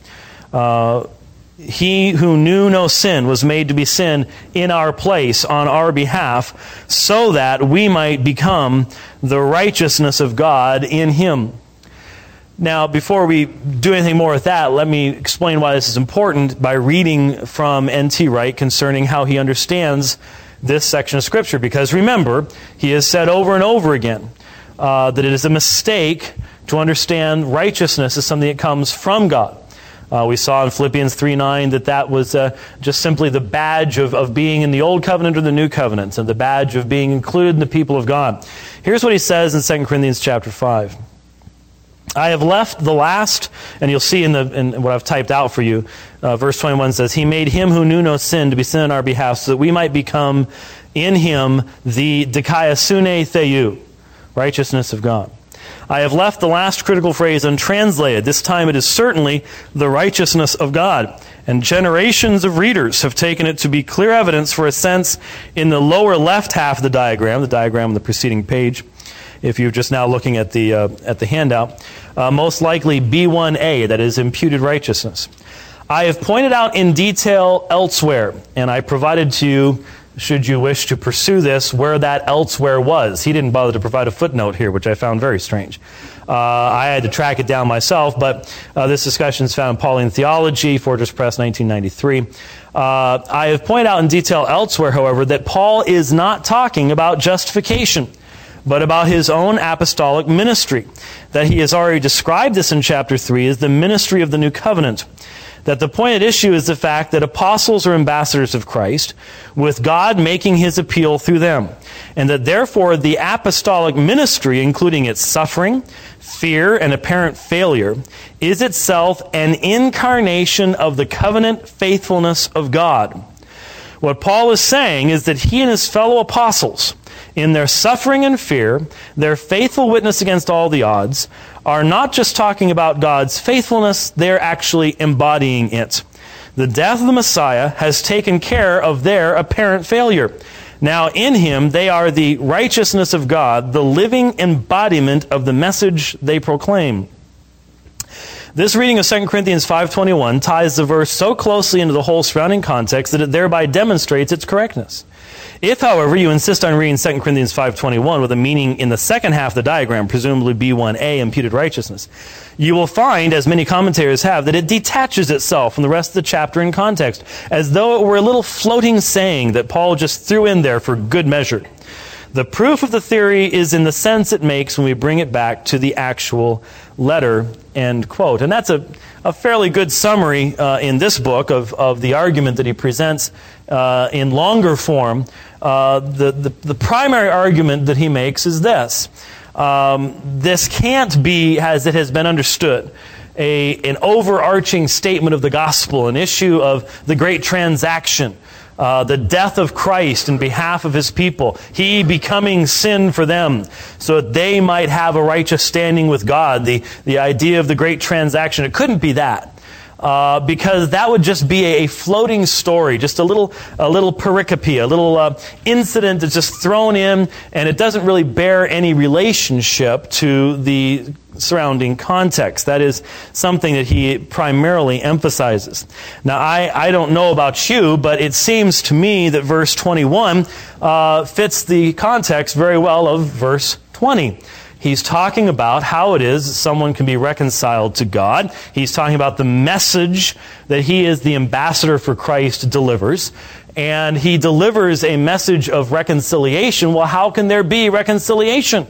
He who knew no sin was made to be sin in our place, on our behalf, so that we might become the righteousness of God in him. Now, before we do anything more with that, let me explain why this is important by reading from N.T. Wright concerning how he understands this section of Scripture. Because remember, he has said over and over again that it is a mistake to understand righteousness as something that comes from God. We saw in Philippians 3:9 that was just simply the badge of being in the Old Covenant or the New Covenant, and the badge of being included in the people of God. Here's what he says in 2 Corinthians chapter 5. I have left the last, and you'll see in what I've typed out for you, verse 21 says, He made him who knew no sin to be sin on our behalf, so that we might become in him the dikaiosune theou, righteousness of God. I have left the last critical phrase untranslated. This time it is certainly the righteousness of God. And generations of readers have taken it to be clear evidence for a sense in the lower left half of the diagram on the preceding page, if you're just now looking at the handout, most likely B1A, that is imputed righteousness. I have pointed out in detail elsewhere, and I provided to you, should you wish to pursue this, where that elsewhere was. He didn't bother to provide a footnote here, which I found very strange. I had to track it down myself, but this discussion is found in Pauline Theology, Fortress Press, 1993. I have pointed out in detail elsewhere, however, that Paul is not talking about justification, but about his own apostolic ministry, that he has already described this in chapter 3 as the ministry of the new covenant, that the point at issue is the fact that apostles are ambassadors of Christ, with God making his appeal through them, and that therefore the apostolic ministry, including its suffering, fear, and apparent failure, is itself an incarnation of the covenant faithfulness of God. What Paul is saying is that he and his fellow apostles, in their suffering and fear, their faithful witness against all the odds, are not just talking about God's faithfulness, they're actually embodying it. The death of the Messiah has taken care of their apparent failure. Now in him, they are the righteousness of God, the living embodiment of the message they proclaim. This reading of 2 Corinthians 5:21 ties the verse so closely into the whole surrounding context that it thereby demonstrates its correctness. If, however, you insist on reading 2 Corinthians 5:21 with a meaning in the second half of the diagram, presumably B1A, imputed righteousness, you will find, as many commentators have, that it detaches itself from the rest of the chapter in context, as though it were a little floating saying that Paul just threw in there for good measure. The proof of the theory is in the sense it makes when we bring it back to the actual letter, end quote. And that's a fairly good summary in this book of the argument that he presents in longer form. The primary argument that he makes is this. This can't be, as it has been understood, an overarching statement of the gospel, an issue of the great transaction, the death of Christ in behalf of his people, he becoming sin for them so that they might have a righteous standing with God, the idea of the great transaction. It couldn't be that. Because that would just be a floating story, just a little pericope, a little incident that's just thrown in, and it doesn't really bear any relationship to the surrounding context. That is something that he primarily emphasizes. Now, I don't know about you, but it seems to me that verse 21 fits the context very well of verse 20. He's talking about how it is someone can be reconciled to God. He's talking about the message that he is the ambassador for Christ delivers. And he delivers a message of reconciliation. Well, how can there be reconciliation?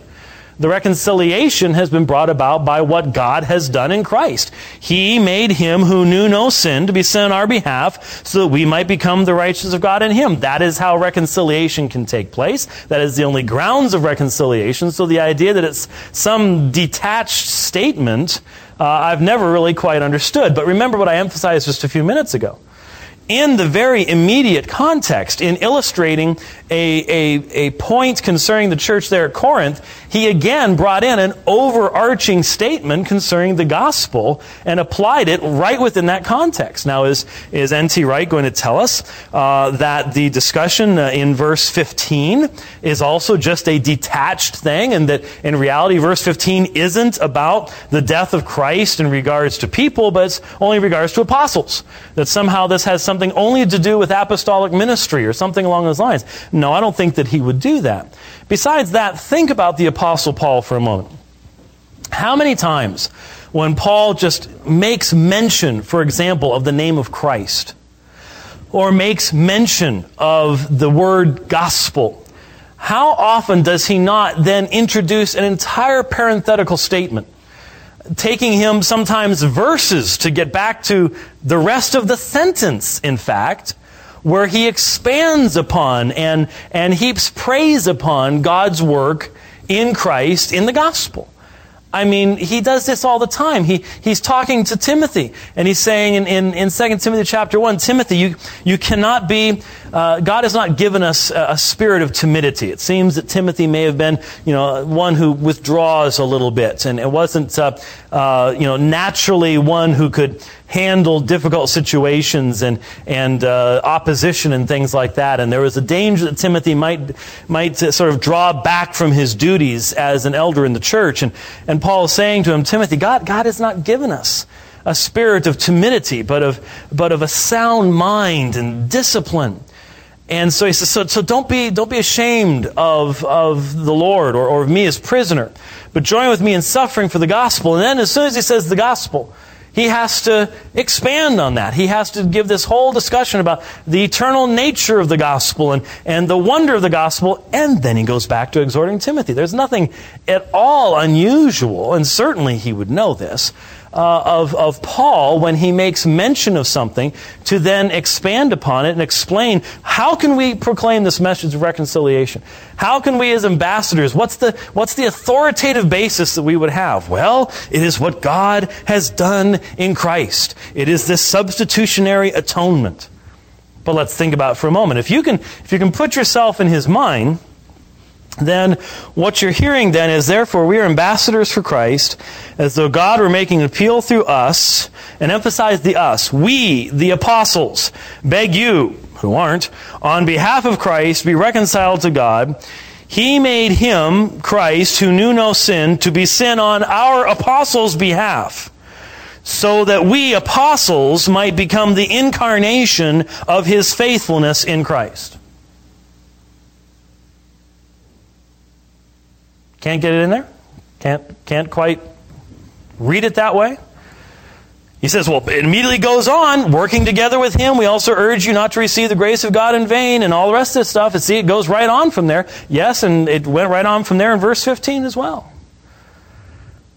The reconciliation has been brought about by what God has done in Christ. He made him who knew no sin to be sin on our behalf so that we might become the righteousness of God in him. That is how reconciliation can take place. That is the only grounds of reconciliation. So the idea that it's some detached statement, I've never really quite understood. But remember what I emphasized just a few minutes ago. In the very immediate context, in illustrating a point concerning the church there at Corinth, he again brought in an overarching statement concerning the gospel and applied it right within that context. Now, is N.T. Wright going to tell us that the discussion in verse 15 is also just a detached thing, and that in reality verse 15 isn't about the death of Christ in regards to people, but it's only in regards to apostles? That somehow this has something only to do with apostolic ministry or something along those lines. No, I don't think that he would do that. Besides that, think about the Apostle Paul for a moment. How many times when Paul just makes mention, for example, of the name of Christ, or makes mention of the word gospel, how often does he not then introduce an entire parenthetical statement, taking him sometimes verses to get back to the rest of the sentence, in fact, where he expands upon and heaps praise upon God's work in Christ in the gospel. I mean, he does this all the time. He's talking to Timothy, and he's saying in 2 Timothy chapter 1, Timothy, you cannot be, God has not given us a spirit of timidity. It seems that Timothy may have been, one who withdraws a little bit, and it wasn't, naturally one who could handle difficult situations and opposition and things like that. And there was a danger that Timothy might sort of draw back from his duties as an elder in the church. And Paul is saying to him, Timothy, God has not given us a spirit of timidity, but of a sound mind and discipline. And so he says, so don't be ashamed of the Lord or of me as prisoner, but join with me in suffering for the gospel. And then as soon as he says the gospel, he has to expand on that. He has to give this whole discussion about the eternal nature of the gospel and the wonder of the gospel, and then he goes back to exhorting Timothy. There's nothing at all unusual, and certainly he would know this, of Paul when he makes mention of something to then expand upon it and explain, how can we proclaim this message of reconciliation? How can we as ambassadors, what's the authoritative basis that we would have? Well, it is what God has done in Christ. It is this substitutionary atonement. But let's think about it for a moment. If you can put yourself in his mind, then what you're hearing then is, therefore, we are ambassadors for Christ, as though God were making an appeal through us, and emphasize the us. We, the apostles, beg you, who aren't, on behalf of Christ, be reconciled to God. He made him, Christ, who knew no sin, to be sin on our apostles' behalf, so that we, apostles, might become the incarnation of his faithfulness in Christ. Can't get it in there? Can't quite read it that way? He says, well, it immediately goes on, working together with him. We also urge you not to receive the grace of God in vain, and all the rest of this stuff. And see, it goes right on from there. Yes, and it went right on from there in verse 15 as well.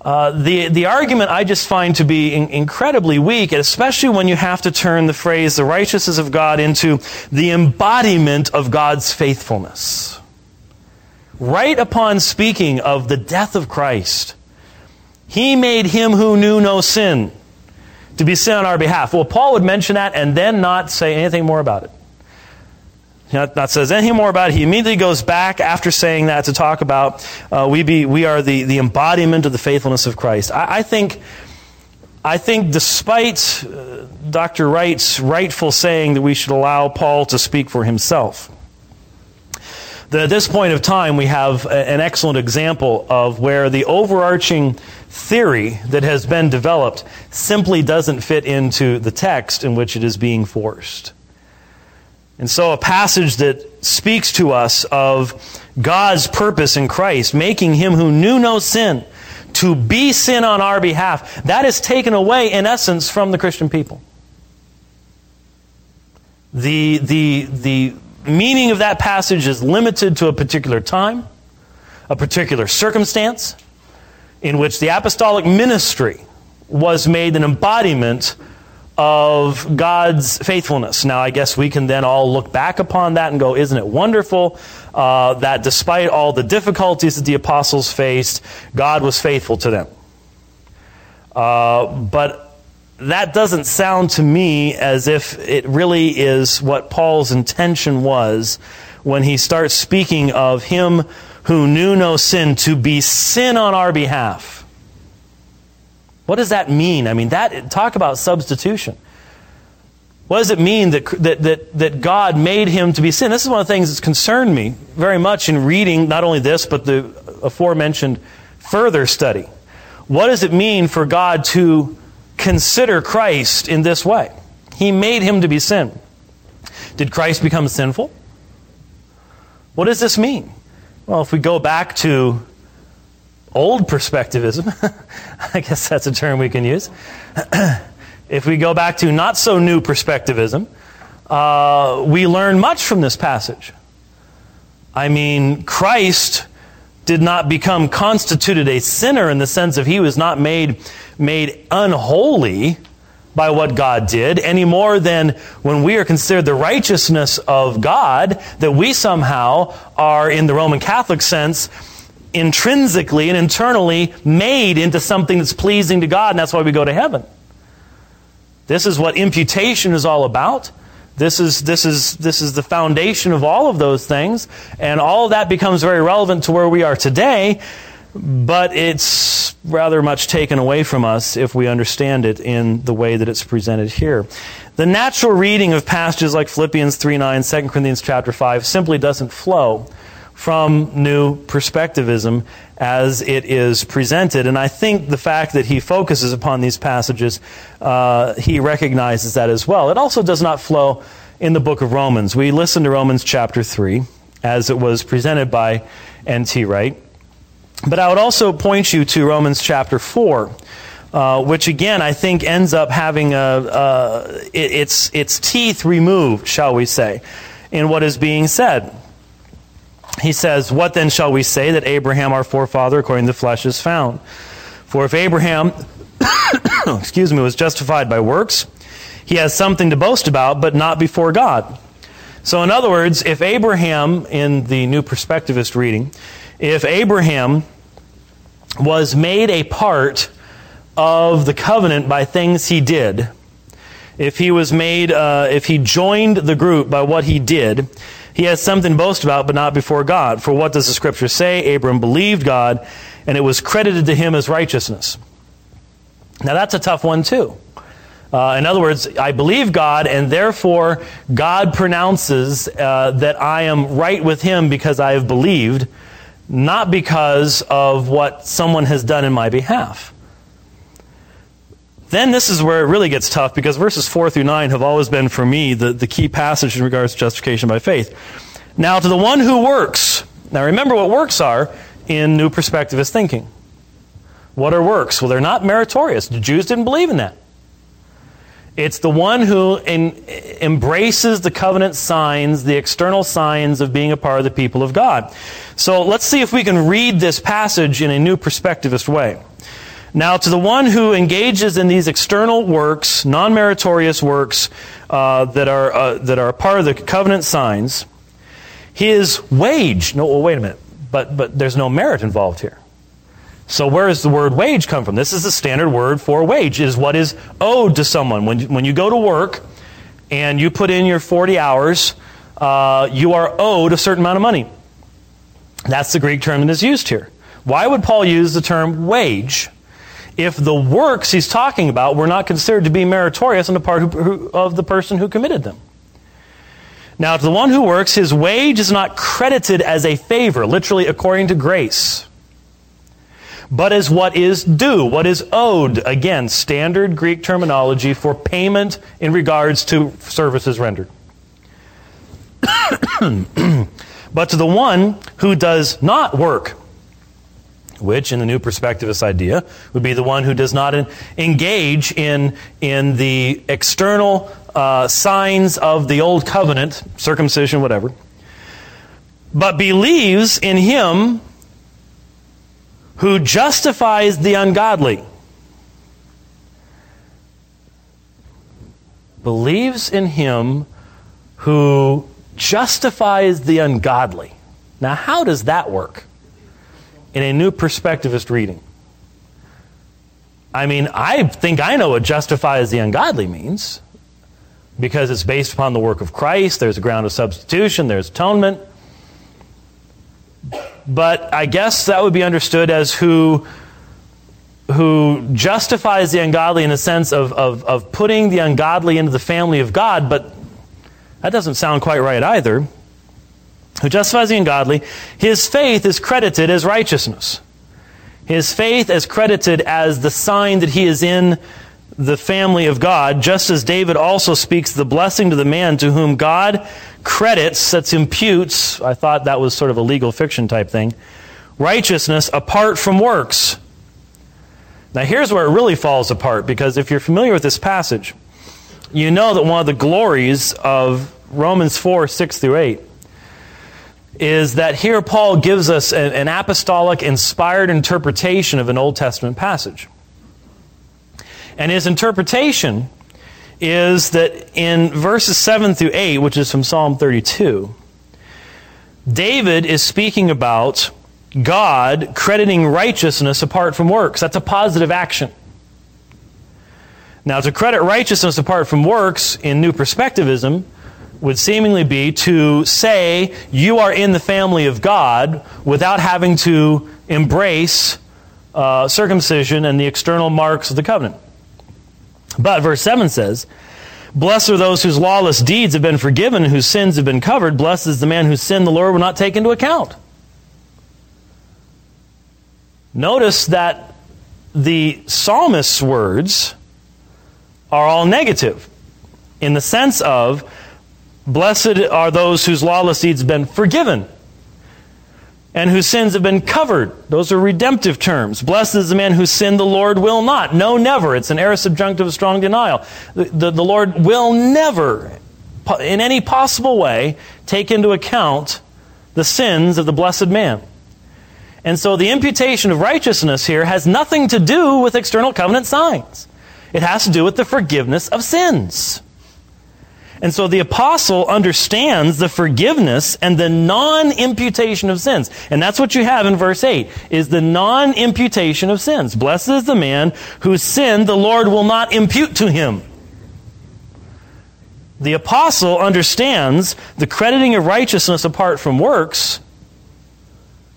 The argument I just find to be incredibly weak, and especially when you have to turn the phrase, the righteousness of God, into the embodiment of God's faithfulness. Right upon speaking of the death of Christ, he made him who knew no sin to be sin on our behalf. Well, Paul would mention that and then not say anything more about it. Not says anything more about it. He immediately goes back after saying that to talk about we are the embodiment of the faithfulness of Christ. I think despite Dr. Wright's rightful saying that we should allow Paul to speak for himself, at this point of time, we have an excellent example of where the overarching theory that has been developed simply doesn't fit into the text in which it is being forced. And so a passage that speaks to us of God's purpose in Christ, making him who knew no sin to be sin on our behalf, that is taken away, in essence, from the Christian people. The meaning of that passage is limited to a particular time, a particular circumstance, in which the apostolic ministry was made an embodiment of God's faithfulness. Now, I guess we can then all look back upon that and go, isn't it wonderful that despite all the difficulties that the apostles faced, God was faithful to them? But that doesn't sound to me as if it really is what Paul's intention was when he starts speaking of him who knew no sin to be sin on our behalf. What does that mean? I mean, that talk about substitution. What does it mean that God made him to be sin? This is one of the things that's concerned me very much in reading not only this, but the aforementioned further study. What does it mean for God to consider Christ in this way? He made him to be sin. Did Christ become sinful? What does this mean? Well, if we go back to old perspectivism, I guess that's a term we can use. If we go back to not so new perspectivism, we learn much from this passage. I mean, Christ did not become constituted a sinner in the sense of he was not made unholy by what God did, any more than when we are considered the righteousness of God, that we somehow are, in the Roman Catholic sense, intrinsically and internally made into something that's pleasing to God, and that's why we go to heaven. This is what imputation is all about. This is the foundation of all of those things, and all of that becomes very relevant to where we are today, but it's rather much taken away from us if we understand it in the way that it's presented here. The natural reading of passages like Philippians 3:9, 2 Corinthians chapter 5 simply doesn't flow from New Perspectivism as it is presented. And I think the fact that he focuses upon these passages, he recognizes that as well. It also does not flow in the book of Romans. We listen to Romans chapter 3 as it was presented by N.T. Wright. But I would also point you to Romans chapter 4, which again I think ends up having its teeth removed, shall we say, in what is being said. He says, "What then shall we say that Abraham our forefather according to the flesh is found? For if Abraham was justified by works, he has something to boast about, but not before God." So in other words, if Abraham, in the New Perspectivist reading, if Abraham was made a part of the covenant by things he did, if he was made, if he joined the group by what he did, he has something to boast about, but not before God. For what does the Scripture say? Abram believed God, and it was credited to him as righteousness. Now that's a tough one too. In other words, I believe God, and therefore God pronounces that I am right with him because I have believed, not because of what someone has done in my behalf. Then this is where it really gets tough, because verses 4 through 9 have always been, for me, the key passage in regards to justification by faith. Now to the one who works. Now remember what works are in New Perspectivist thinking. What are works? Well, they're not meritorious. The Jews didn't believe in that. It's the one who embraces the covenant signs, the external signs of being a part of the people of God. So let's see if we can read this passage in a New Perspectivist way. Now, to the one who engages in these external works, non-meritorious works that are part of the covenant signs, his wage. No, well, wait a minute. But there's no merit involved here. So where does the word wage come from? This is the standard word for wage. It is what is owed to someone. When you go to work and you put in your 40 hours, you are owed a certain amount of money. That's the Greek term that is used here. Why would Paul use the term wage if the works he's talking about were not considered to be meritorious on the part of the person who committed them? Now, to the one who works, his wage is not credited as a favor, literally according to grace, but as what is due, what is owed. Again, standard Greek terminology for payment in regards to services rendered. But to the one who does not work, which in the New Perspectivist idea would be the one who does not engage in the external signs of the old covenant, circumcision, whatever, but believes in him who justifies the ungodly. Believes in him who justifies the ungodly. Now, how does that work in a New Perspectivist reading? I mean, I think I know what justifies the ungodly means, because it's based upon the work of Christ. There's a ground of substitution. There's atonement. But I guess that would be understood as who justifies the ungodly in a sense of putting the ungodly into the family of God, but that doesn't sound quite right either. Who justifies the ungodly, his faith is credited as righteousness. His faith is credited as the sign that he is in the family of God, just as David also speaks the blessing to the man to whom God credits, that's imputes, I thought that was sort of a legal fiction type thing, righteousness apart from works. Now here's where it really falls apart, because if you're familiar with this passage, you know that one of the glories of Romans 4, 6 through 8 is that here Paul gives us an apostolic inspired interpretation of an Old Testament passage. And his interpretation is that in verses 7 through 8, which is from Psalm 32, David is speaking about God crediting righteousness apart from works. That's a positive action. Now, to credit righteousness apart from works in New Perspectivism would seemingly be to say you are in the family of God without having to embrace circumcision and the external marks of the covenant. But verse 7 says, "Blessed are those whose lawless deeds have been forgiven, whose sins have been covered. Blessed is the man whose sin the Lord will not take into account." Notice that the psalmist's words are all negative in the sense of, blessed are those whose lawless deeds have been forgiven and whose sins have been covered. Those are redemptive terms. Blessed is the man whose sin the Lord will not. No, never. It's an aorist subjunctive of strong denial. The Lord will never, in any possible way, take into account the sins of the blessed man. And so the imputation of righteousness here has nothing to do with external covenant signs. It has to do with the forgiveness of sins. And so the apostle understands the forgiveness and the non-imputation of sins. And that's what you have in verse 8, is the non-imputation of sins. Blessed is the man whose sin the Lord will not impute to him. The apostle understands the crediting of righteousness apart from works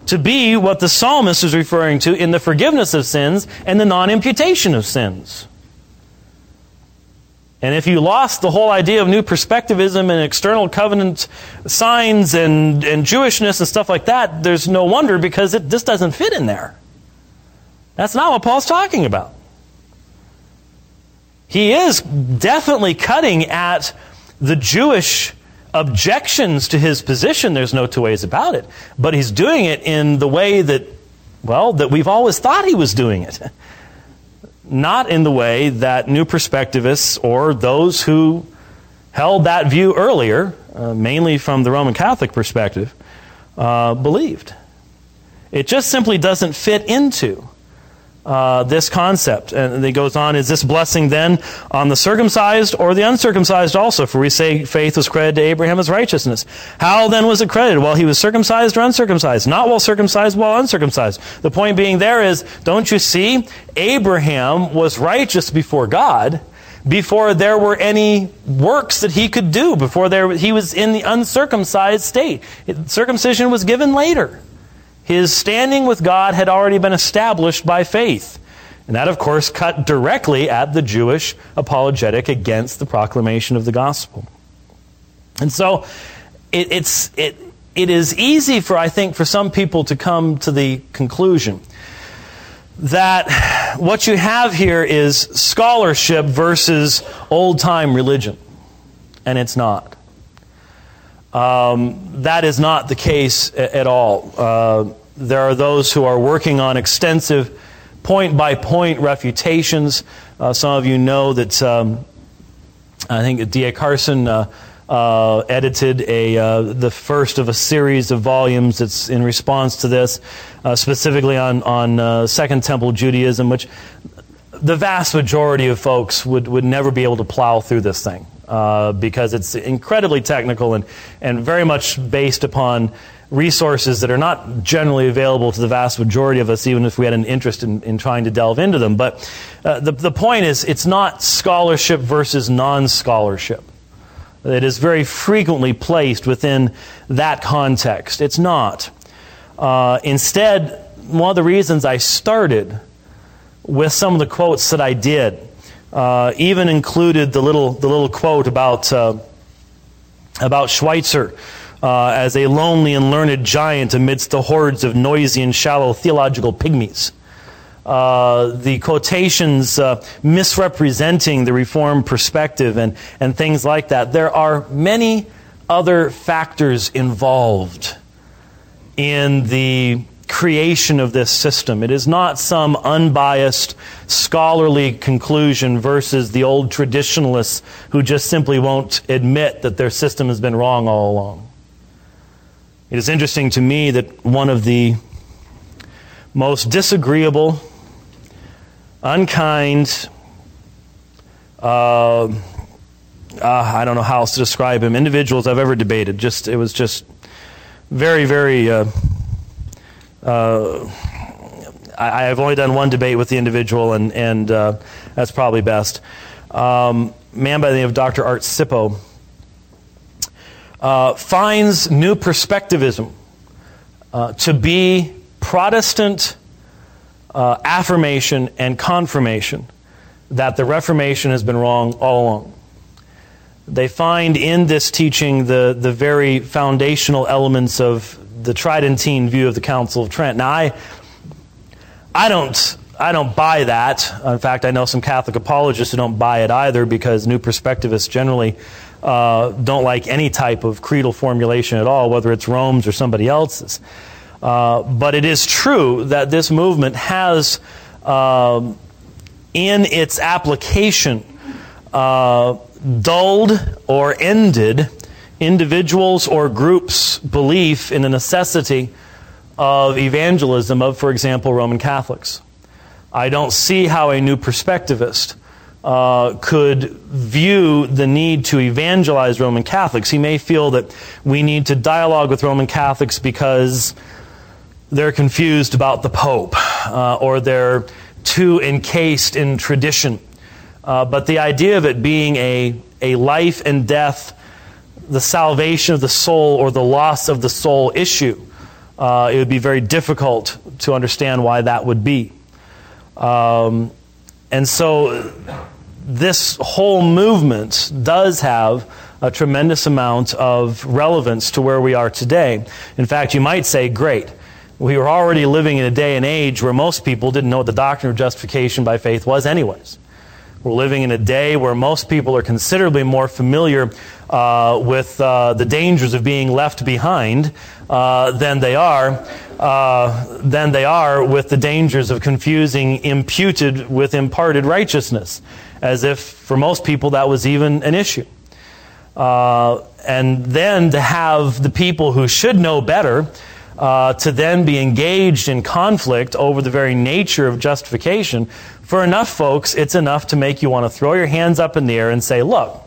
to be what the psalmist is referring to in the forgiveness of sins and the non-imputation of sins. And if you lost the whole idea of New Perspectivism and external covenant signs and Jewishness and stuff like that, there's no wonder, because it just doesn't fit in there. That's not what Paul's talking about. He is definitely cutting at the Jewish objections to his position. There's no two ways about it. But he's doing it in the way that, well, that we've always thought he was doing it. Not in the way that New Perspectivists or those who held that view earlier, mainly from the Roman Catholic perspective, believed. It just simply doesn't fit into this concept. And it goes on, is this blessing then on the circumcised or the uncircumcised also? For we say faith was credited to Abraham as righteousness. How then was it credited? Well, he was circumcised or uncircumcised? Not while circumcised, while uncircumcised. The point being there is, don't you see, Abraham was righteous before God, before there were any works that he could do, before he was in the uncircumcised state. Circumcision was given later. His standing with God had already been established by faith. And that, of course, cut directly at the Jewish apologetic against the proclamation of the gospel. And so it is easy for, I think, for some people to come to the conclusion that what you have here is scholarship versus old-time religion. And it's not. That is not the case at all. There are those who are working on extensive point-by-point refutations. Some of you know that I think D.A. Carson edited the first of a series of volumes that's in response to this, specifically on Second Temple Judaism, which the vast majority of folks would never be able to plow through this thing. Because it's incredibly technical and very much based upon resources that are not generally available to the vast majority of us, even if we had an interest in trying to delve into them. But the point is, it's not scholarship versus non-scholarship. It is very frequently placed within that context. It's not. Instead, one of the reasons I started with some of the quotes that I did, even included the little quote about Schweitzer as a lonely and learned giant amidst the hordes of noisy and shallow theological pygmies. The quotations misrepresenting the Reformed perspective and things like that. There are many other factors involved in the creation of this system. It is not some unbiased scholarly conclusion versus the old traditionalists who just simply won't admit that their system has been wrong all along. It is interesting to me that one of the most disagreeable, unkind, I don't know how else to describe him, individuals I've ever debated. It was just very, very I've only done one debate with the individual, and that's probably best. Man by the name of Dr. Art Sippo finds New Perspectivism to be Protestant affirmation and confirmation that the Reformation has been wrong all along. They find in this teaching the very foundational elements of the Tridentine view of the Council of Trent. Now, I don't buy that. In fact, I know some Catholic apologists who don't buy it either, because New Perspectivists generally don't like any type of creedal formulation at all, whether it's Rome's or somebody else's. But it is true that this movement has, in its application, dulled or ended individuals' or groups' belief in the necessity of evangelism of, for example, Roman Catholics. I don't see how a new perspectivist could view the need to evangelize Roman Catholics. He may feel that we need to dialogue with Roman Catholics because they're confused about the Pope, or they're too encased in tradition. But the idea of it being a life and death, the salvation of the soul or the loss of the soul issue, it would be very difficult to understand why that would be. And so this whole movement does have a tremendous amount of relevance to where we are today. In fact, you might say, great, we were already living in a day and age where most people didn't know what the doctrine of justification by faith was anyways. We're living in a day where most people are considerably more familiar with the dangers of being left behind than they are with the dangers of confusing imputed with imparted righteousness, as if for most people that was even an issue. And then to have the people who should know better to then be engaged in conflict over the very nature of justification, for enough folks, it's enough to make you want to throw your hands up in the air and say, look,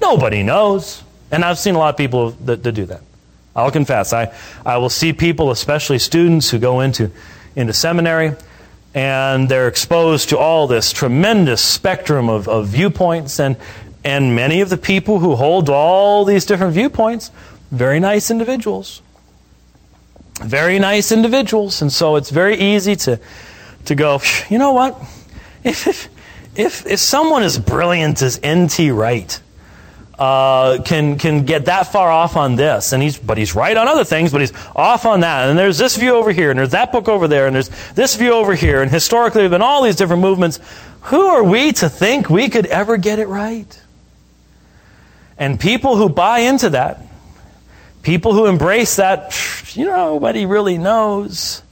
nobody knows. And I've seen a lot of people that do that. I'll confess, I will see people, especially students who go into seminary, and they're exposed to all this tremendous spectrum of viewpoints, and many of the people who hold all these different viewpoints, very nice individuals. Very nice individuals, and so it's very easy to go, you know what? If someone as brilliant as N.T. Wright can get that far off on this, and he's right on other things, but he's off on that, and there's this view over here, and there's that book over there, and there's this view over here, and historically there've been all these different movements. Who are we to think we could ever get it right? And people who buy into that, people who embrace that, you know, nobody really knows,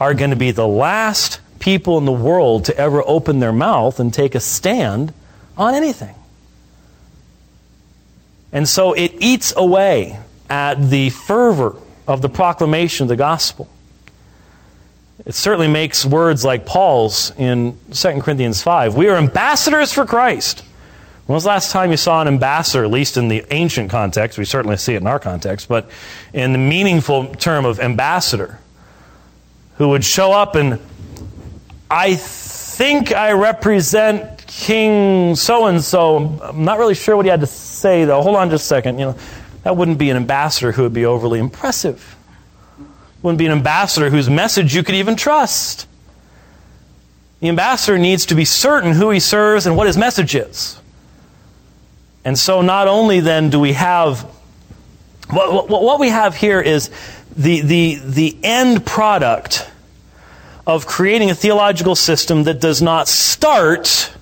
are going to be the last people in the world to ever open their mouth and take a stand on anything. And so it eats away at the fervor of the proclamation of the gospel. It certainly makes words like Paul's in 2 Corinthians 5. We are ambassadors for Christ. When was the last time you saw an ambassador, at least in the ancient context? We certainly see it in our context, but in the meaningful term of ambassador, who would show up and, I think I represent King so-and-so. I'm not really sure what he had to say, though. Hold on just a second. You know, that wouldn't be an ambassador who would be overly impressive. Wouldn't be an ambassador whose message you could even trust. The ambassador needs to be certain who he serves and what his message is. And so not only then do we have, what we have here is the end product of creating a theological system that does not start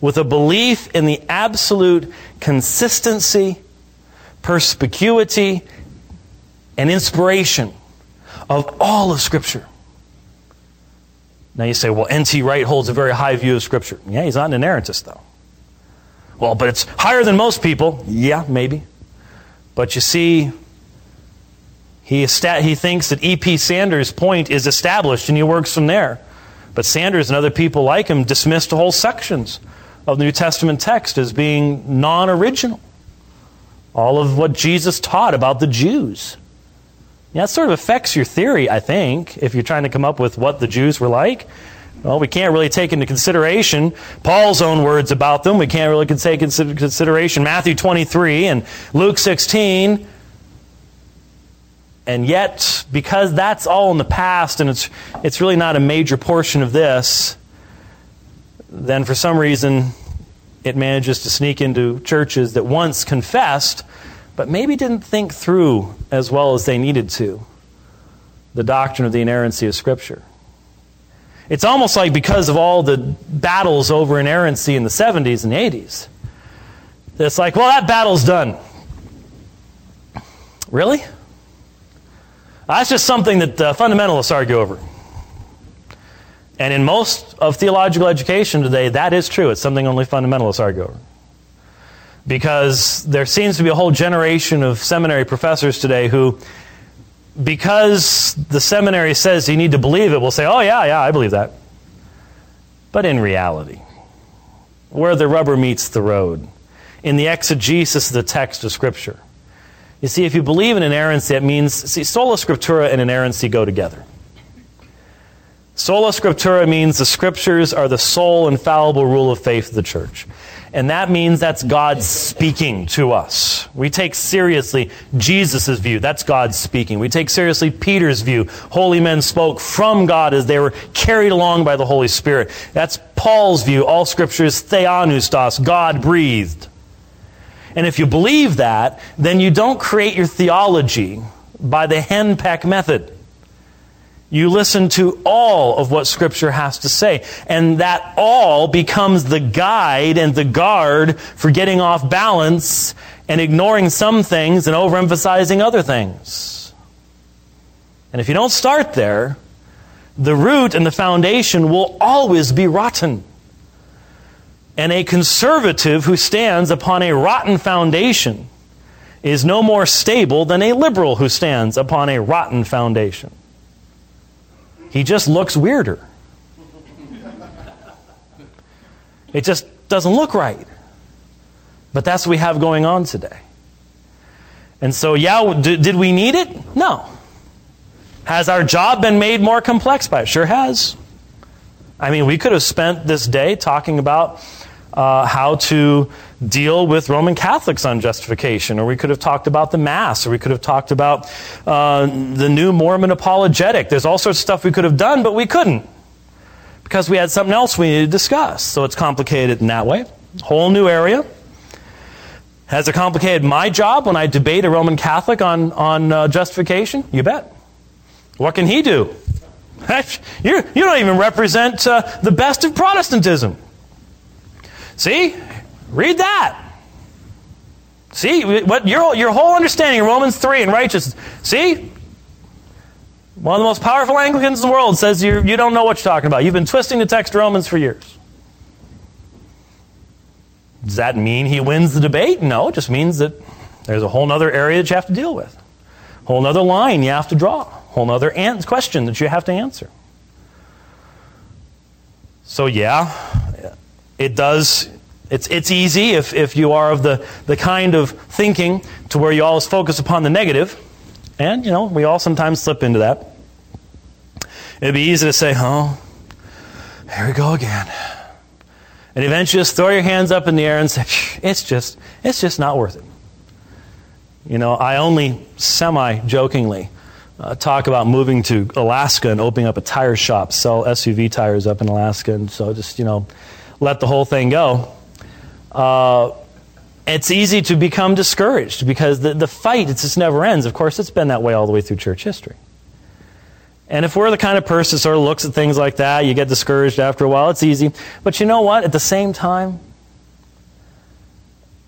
with a belief in the absolute consistency, perspicuity, and inspiration of all of Scripture. Now you say, well, N.T. Wright holds a very high view of Scripture. Yeah, he's not an inerrantist, though. Well, but it's higher than most people. Yeah, maybe. But you see, he thinks that E.P. Sanders' point is established, and he works from there. But Sanders and other people like him dismissed whole sections of the New Testament text as being non-original. All of what Jesus taught about the Jews Yeah, that sort of affects your theory, I think, if you're trying to come up with what the Jews were like. Well, we can't really take into consideration Paul's own words about them. We can't really take into consideration Matthew 23 and Luke 16. And yet, because that's all in the past and it's really not a major portion of this, then for some reason it manages to sneak into churches that once confessed, but maybe didn't think through as well as they needed to, the doctrine of the inerrancy of Scripture. It's almost like because of all the battles over inerrancy in the 70s and the 80s, it's like, well, that battle's done. Really? That's just something that fundamentalists argue over. And in most of theological education today, that is true. It's something only fundamentalists argue over. Because there seems to be a whole generation of seminary professors today who, because the seminary says you need to believe it, will say, oh, yeah, I believe that. But in reality, where the rubber meets the road, in the exegesis of the text of Scripture. You see, if you believe in inerrancy, that means, sola scriptura and inerrancy go together. Sola scriptura means the Scriptures are the sole infallible rule of faith of the church. And that means that's God speaking to us. We take seriously Jesus' view. That's God speaking. We take seriously Peter's view. Holy men spoke from God as they were carried along by the Holy Spirit. That's Paul's view. All Scripture is theanoustos, God breathed. And if you believe that, then you don't create your theology by the henpeck method. You listen to all of what Scripture has to say. And that all becomes the guide and the guard for getting off balance and ignoring some things and overemphasizing other things. And if you don't start there, the root and the foundation will always be rotten. And a conservative who stands upon a rotten foundation is no more stable than a liberal who stands upon a rotten foundation. He just looks weirder. It just doesn't look right. But that's what we have going on today. And so, yeah, did we need it? No. Has our job been made more complex by it? Sure has. I mean, we could have spent this day talking about how to deal with Roman Catholics on justification, or we could have talked about the Mass, or we could have talked about the new Mormon apologetic. There's all sorts of stuff we could have done, but we couldn't because we had something else we needed to discuss. So it's complicated in that way. Whole new area. Has it complicated my job when I debate a Roman Catholic on justification? You bet. What can he do? You don't even represent the best of Protestantism. See? Read that. See? What your whole understanding of Romans 3 and righteousness. See? One of the most powerful Anglicans in the world says you don't know what you're talking about. You've been twisting the text of Romans for years. Does that mean he wins the debate? No, it just means that there's a whole other area that you have to deal with. Whole other line you have to draw. Whole other question that you have to answer. So yeah, it does. It's easy if you are of the kind of thinking to where you always focus upon the negative, and you know we all sometimes slip into that. It'd be easy to say, "Oh, here we go again," and eventually just throw your hands up in the air and say, "It's just not worth it." You know, I only semi-jokingly talk about moving to Alaska and opening up a tire shop, sell SUV tires up in Alaska, and so just, you know, let the whole thing go. It's easy to become discouraged because the fight, it just never ends. Of course, it's been that way all the way through church history. And if we're the kind of person that sort of looks at things like that, you get discouraged after a while, it's easy. But you know what? At the same time,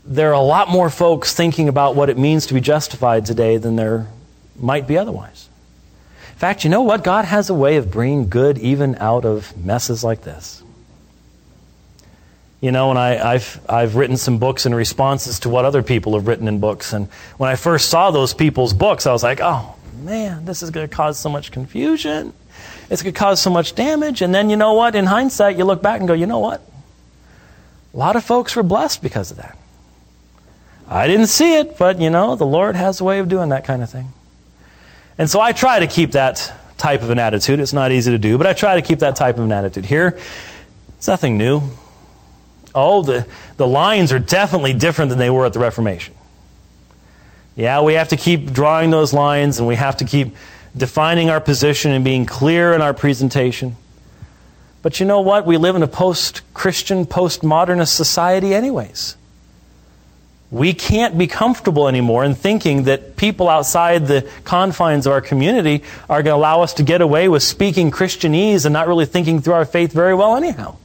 there are a lot more folks thinking about what it means to be justified today than there might be otherwise. In fact, you know what? God has a way of bringing good even out of messes like this. You know, and I've written some books in responses to what other people have written in books. And when I first saw those people's books, I was like, oh, man, this is going to cause so much confusion. It's going to cause so much damage. And then you know what? In hindsight, you look back and go, you know what? A lot of folks were blessed because of that. I didn't see it, but, you know, the Lord has a way of doing that kind of thing. And so I try to keep that type of an attitude. It's not easy to do, but I try to keep that type of an attitude. Here, it's nothing new. Oh, the lines are definitely different than they were at the Reformation. Yeah, we have to keep drawing those lines, and we have to keep defining our position and being clear in our presentation. But you know what? We live in a post-Christian, post-modernist society anyways. We can't be comfortable anymore in thinking that people outside the confines of our community are going to allow us to get away with speaking Christianese and not really thinking through our faith very well anyhow.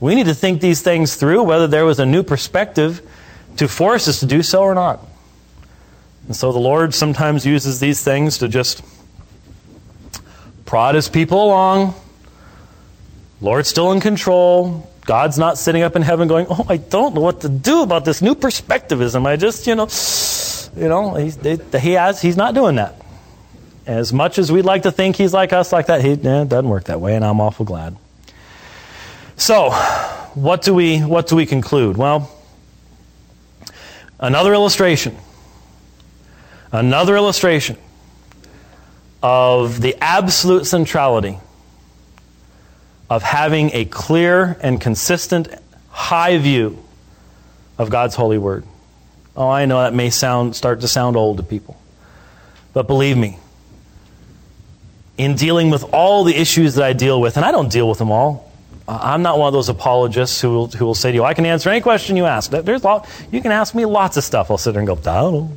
We need to think these things through, whether there was a new perspective to force us to do so or not. And so the Lord sometimes uses these things to just prod His people along. Lord's still in control. God's not sitting up in heaven going, "Oh, I don't know what to do about this new perspectivism. I just, He's not doing that." As much as we'd like to think He's like us, like that, it doesn't work that way, and I'm awful glad. So, what do we conclude? Well, another illustration of the absolute centrality of having a clear and consistent high view of God's holy word. Oh, I know that may start to sound old to people. But believe me, in dealing with all the issues that I deal with, and I don't deal with them all, I'm not one of those apologists who will say to you, "I can answer any question you ask. You can ask me lots of stuff." I'll sit there and go, "I don't know."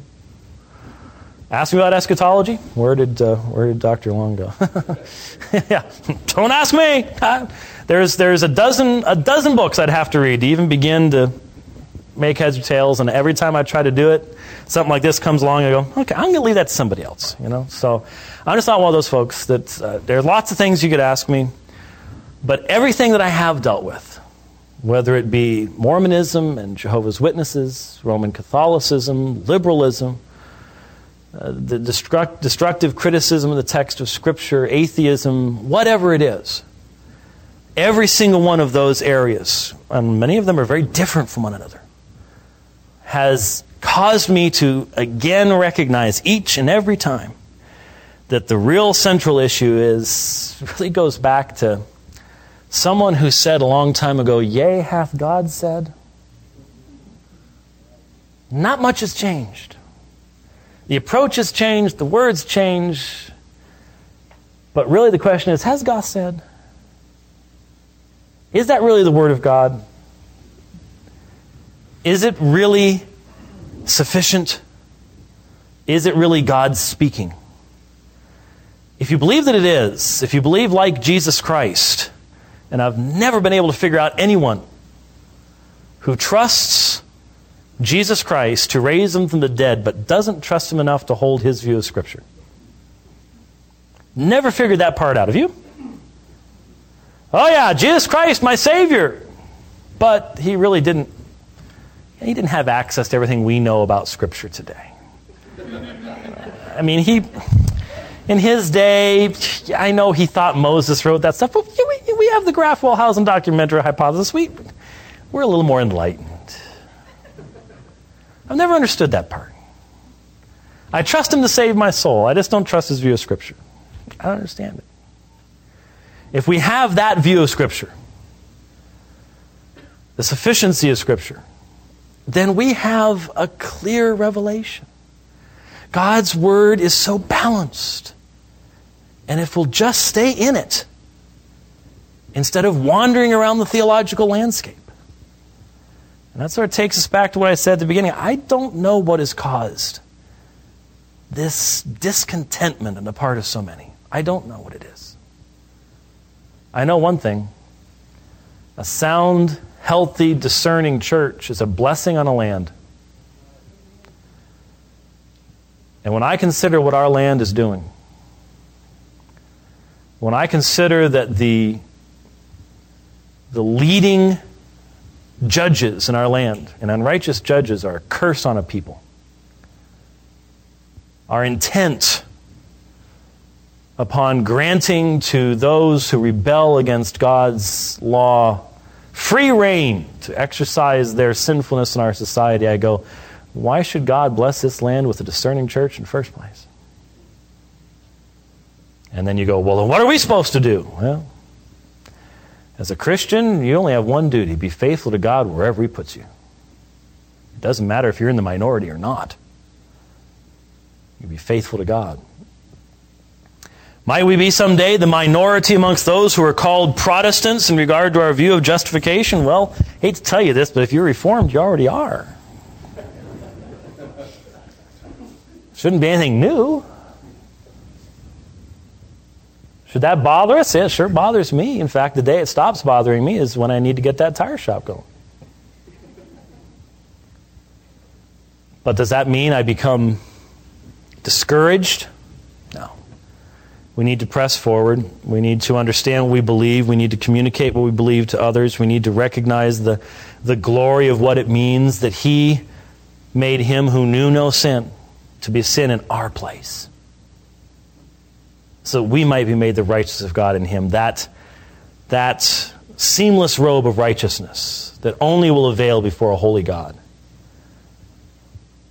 Ask me about eschatology. Where did Dr. Long go? Yeah, don't ask me. There's a dozen books I'd have to read to even begin to make heads or tails. And every time I try to do it, something like this comes along. I go, "Okay, I'm going to leave that to somebody else." So I'm just not one of those folks that there are lots of things you could ask me. But everything that I have dealt with, whether it be Mormonism and Jehovah's Witnesses, Roman Catholicism, liberalism, the destructive criticism of the text of Scripture, atheism, whatever it is, every single one of those areas, and many of them are very different from one another, has caused me to again recognize each and every time that the real central issue really goes back to someone who said a long time ago, "Yea, hath God said." Not much has changed. The approach has changed, the words change, but really the question is, has God said? Is that really the Word of God? Is it really sufficient? Is it really God speaking? If you believe that it is, if you believe like Jesus Christ, and I've never been able to figure out anyone who trusts Jesus Christ to raise him from the dead, but doesn't trust him enough to hold his view of Scripture. Never figured that part out, have you? Oh yeah, Jesus Christ, my Savior. But he didn't have access to everything we know about Scripture today. I mean, in his day, I know he thought Moses wrote that stuff, but we have the Graf Wellhausen documentary hypothesis. We're a little more enlightened. I've never understood that part. I trust him to save my soul. I just don't trust his view of Scripture. I don't understand it. If we have that view of Scripture, the sufficiency of Scripture, then we have a clear revelation. God's Word is so balanced. And if we'll just stay in it, instead of wandering around the theological landscape. And that sort of takes us back to what I said at the beginning. I don't know what has caused this discontentment on the part of so many. I don't know what it is. I know one thing. A sound, healthy, discerning church is a blessing on a land. And when I consider what our land is doing, when I consider that the leading judges in our land, and unrighteous judges are a curse on a people. Our intent upon granting to those who rebel against God's law free reign to exercise their sinfulness in our society, I go, why should God bless this land with a discerning church in the first place? And then you go, well, then what are we supposed to do? Well, as a Christian, you only have one duty. Be faithful to God wherever He puts you. It doesn't matter if you're in the minority or not. You be faithful to God. Might we be someday the minority amongst those who are called Protestants in regard to our view of justification? Well, I hate to tell you this, but if you're Reformed, you already are. Shouldn't be anything new. Should that bother us? It sure bothers me. In fact, the day it stops bothering me is when I need to get that tire shop going. But does that mean I become discouraged? No. We need to press forward. We need to understand what we believe. We need to communicate what we believe to others. We need to recognize the glory of what it means that He made Him who knew no sin to be sin in our place, so we might be made the righteousness of God in Him. That seamless robe of righteousness that only will avail before a holy God.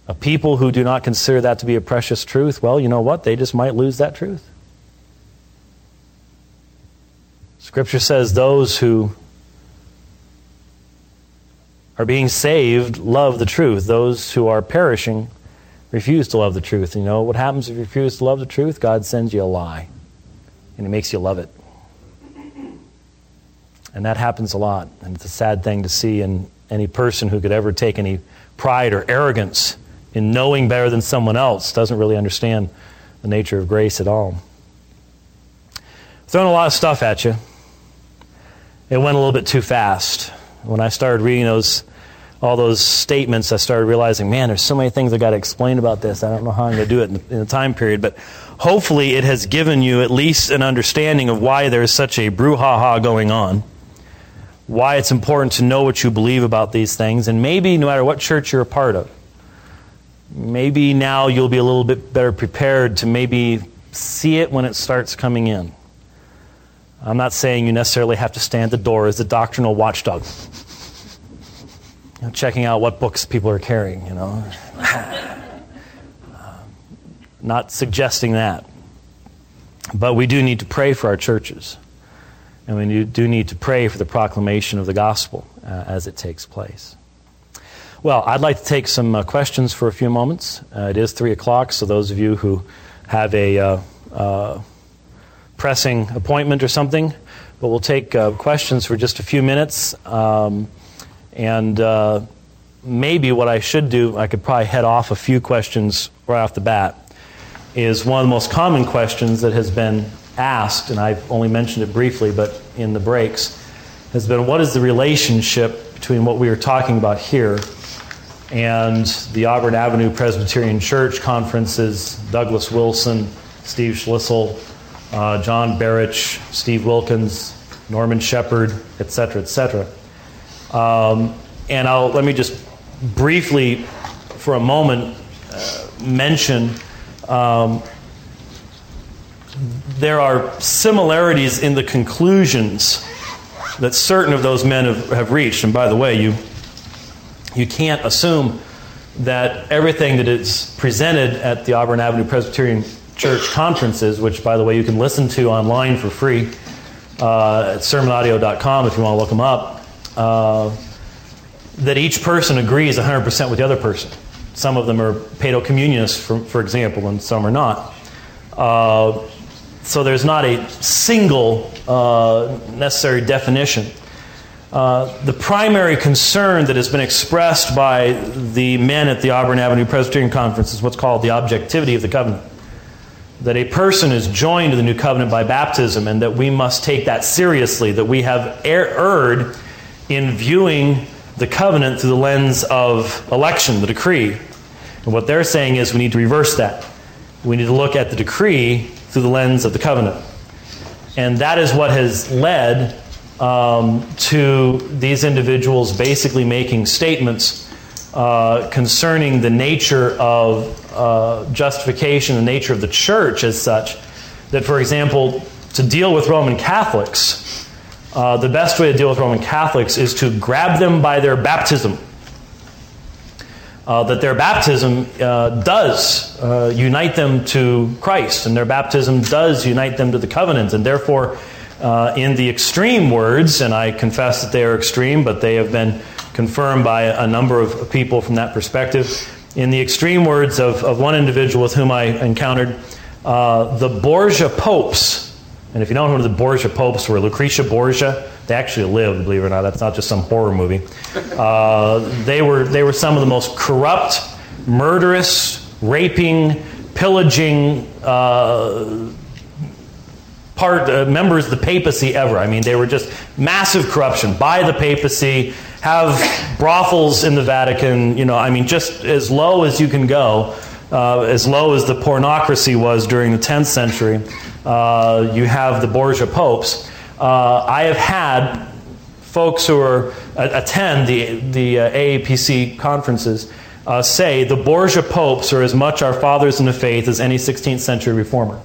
A people who do not consider that to be a precious truth, well, you know what? They just might lose that truth. Scripture says those who are being saved love the truth. Those who are perishing refuse to love the truth. You know what happens if you refuse to love the truth? God sends you a lie, and He makes you love it. And that happens a lot, and it's a sad thing to see in any person who could ever take any pride or arrogance in knowing better than someone else. Doesn't really understand the nature of grace at all. Throwing a lot of stuff at you. It went a little bit too fast. When I started reading all those statements, I started realizing, man, there's so many things I've got to explain about this. I don't know how I'm going to do it in the time period, but hopefully it has given you at least an understanding of why there's such a brouhaha going on, why it's important to know what you believe about these things, and maybe no matter what church you're a part of, maybe now you'll be a little bit better prepared to maybe see it when it starts coming in. I'm not saying you necessarily have to stand at the door as a doctrinal watchdog, you know, checking out what books people are carrying, you know. Not suggesting that. But we do need to pray for our churches. And we do need to pray for the proclamation of the gospel as it takes place. Well, I'd like to take some questions for a few moments. It is 3 o'clock, so those of you who have a pressing appointment or something, but we'll take questions for just a few minutes, and maybe what I should do, I could probably head off a few questions right off the bat, is one of the most common questions that has been asked, and I've only mentioned it briefly, but in the breaks, has been what is the relationship between what we are talking about here and the Auburn Avenue Presbyterian Church conferences, Douglas Wilson, Steve Schlissel, John Barach, Steve Wilkins, Norman Shepherd, etc., etc. And let me just briefly, for a moment, mention there are similarities in the conclusions that certain of those men have reached. And by the way, you can't assume that everything that is presented at the Auburn Avenue Presbyterian Church conferences, which, by the way, you can listen to online for free at sermonaudio.com if you want to look them up, that each person agrees 100% with the other person. Some of them are paedo-communionists, for example, and some are not. So there's not a single necessary definition. The primary concern that has been expressed by the men at the Auburn Avenue Presbyterian Conference is what's called the objectivity of the covenant. That a person is joined to the new covenant by baptism, and that we must take that seriously, that we have erred in viewing the covenant through the lens of election, the decree. And what they're saying is we need to reverse that. We need to look at the decree through the lens of the covenant. And that is what has led to these individuals basically making statements concerning the nature of justification, the nature of the church as such, that, for example, to deal with Roman Catholics, the best way to deal with Roman Catholics is to grab them by their baptism. that their baptism does unite them to Christ, and their baptism does unite them to the covenant, and therefore, in the extreme words, and I confess that they are extreme, but they have been confirmed by a number of people from that perspective, in the extreme words of one individual with whom I encountered, the Borgia popes. And if you don't know who the Borgia popes were, Lucrezia Borgia, they actually lived, believe it or not. That's not just some horror movie. They were some of the most corrupt, murderous, raping, pillaging members of the papacy ever. I mean, they were just massive corruption. Buy the papacy, have brothels in the Vatican. You know, I mean, just as low as you can go. As low as the pornocracy was during the 10th century, you have the Borgia popes. I have had folks who are, attend the AAPC conferences say the Borgia popes are as much our fathers in the faith as any 16th century reformer.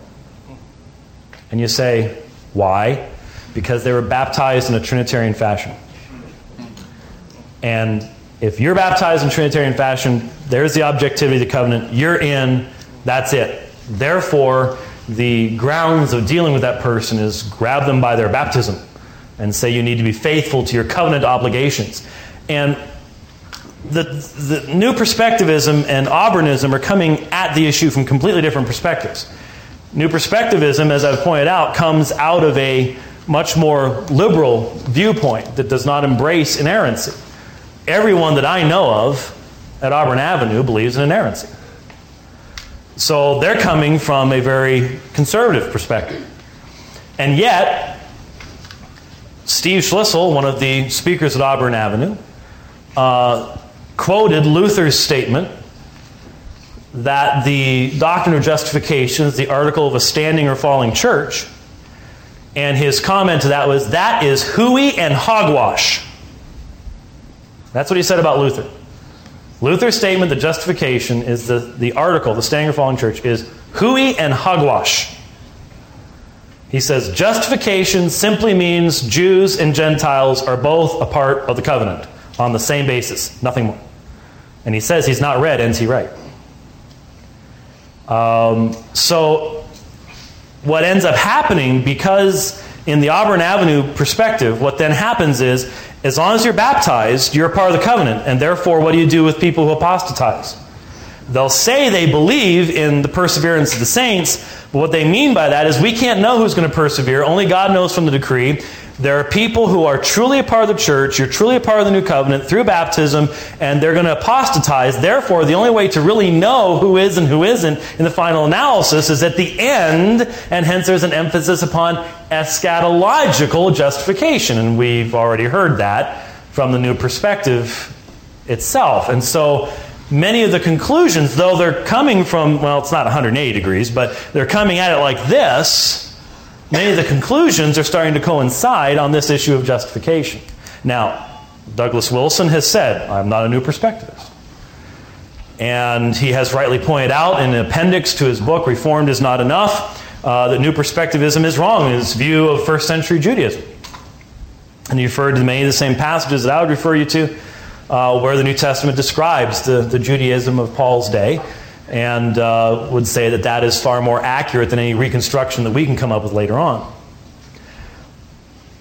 And you say, why? Because they were baptized in a Trinitarian fashion. And if you're baptized in Trinitarian fashion, there's the objectivity of the covenant. You're in. That's it. Therefore, the grounds of dealing with that person is grab them by their baptism and say you need to be faithful to your covenant obligations. And the New Perspectivism and Auburnism are coming at the issue from completely different perspectives. New Perspectivism, as I've pointed out, comes out of a much more liberal viewpoint that does not embrace inerrancy. Everyone that I know of at Auburn Avenue believes in inerrancy. So they're coming from a very conservative perspective. And yet, Steve Schlissel, one of the speakers at Auburn Avenue, quoted Luther's statement that the doctrine of justification is the article of a standing or falling church. And his comment to that was, that is hooey and hogwash. That's what he said about Luther. Luther's statement that justification is the article, the standing or falling church, is hooey and hogwash. He says justification simply means Jews and Gentiles are both a part of the covenant on the same basis, nothing more. And he says he's not read N.T. Wright. So what ends up happening, because in the Auburn Avenue perspective, what then happens is, as long as you're baptized, you're a part of the covenant. And therefore, what do you do with people who apostatize? They'll say they believe in the perseverance of the saints, but what they mean by that is we can't know who's going to persevere. Only God knows from the decree. There are people who are truly a part of the church. You're truly a part of the new covenant through baptism, and they're going to apostatize. Therefore, the only way to really know who is and who isn't in the final analysis is at the end, and hence there's an emphasis upon eschatological justification, and we've already heard that from the New Perspective itself. And so many of the conclusions, though they're coming from, well, it's not 180 degrees, but they're coming at it like this. Many of the conclusions are starting to coincide on this issue of justification. Now, Douglas Wilson has said, I'm not a new perspectivist. And he has rightly pointed out in an appendix to his book, Reformed is Not Enough, that new perspectivism is wrong in his view of first century Judaism. And he referred to many of the same passages that I would refer you to, where the New Testament describes the Judaism of Paul's day, and would say that that is far more accurate than any reconstruction that we can come up with later on.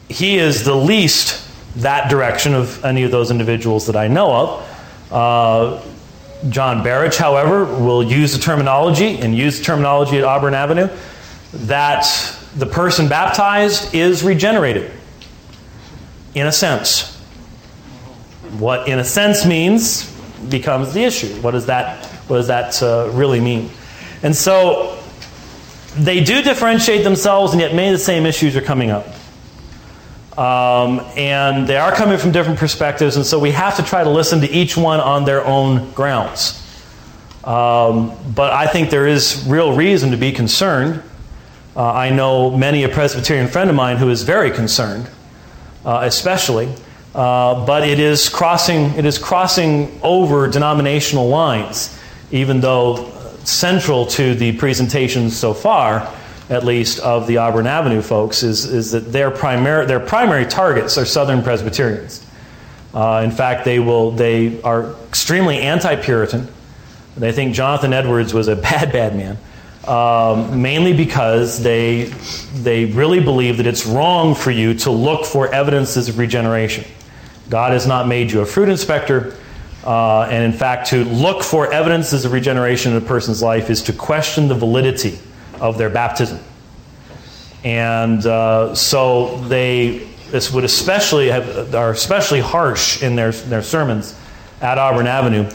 He is the least that direction of any of those individuals that I know of. John Barach, however, will use the terminology, and use the terminology at Auburn Avenue, that the person baptized is regenerated, in a sense. What in a sense means becomes the issue. What does that really mean? And so they do differentiate themselves, and yet many of the same issues are coming up. And they are coming from different perspectives, and so we have to try to listen to each one on their own grounds. But I think there is real reason to be concerned. I know many a Presbyterian friend of mine who is very concerned, especially. But it is crossing over denominational lines, even though central to the presentations so far, at least of the Auburn Avenue folks, is that their primary targets are Southern Presbyterians. In fact, they are extremely anti-Puritan. They think Jonathan Edwards was a bad man, mainly because they really believe that it's wrong for you to look for evidences of regeneration. God has not made you a fruit inspector. And in fact, to look for evidences of regeneration in a person's life is to question the validity of their baptism. And so this would especially are especially harsh in their sermons at Auburn Avenue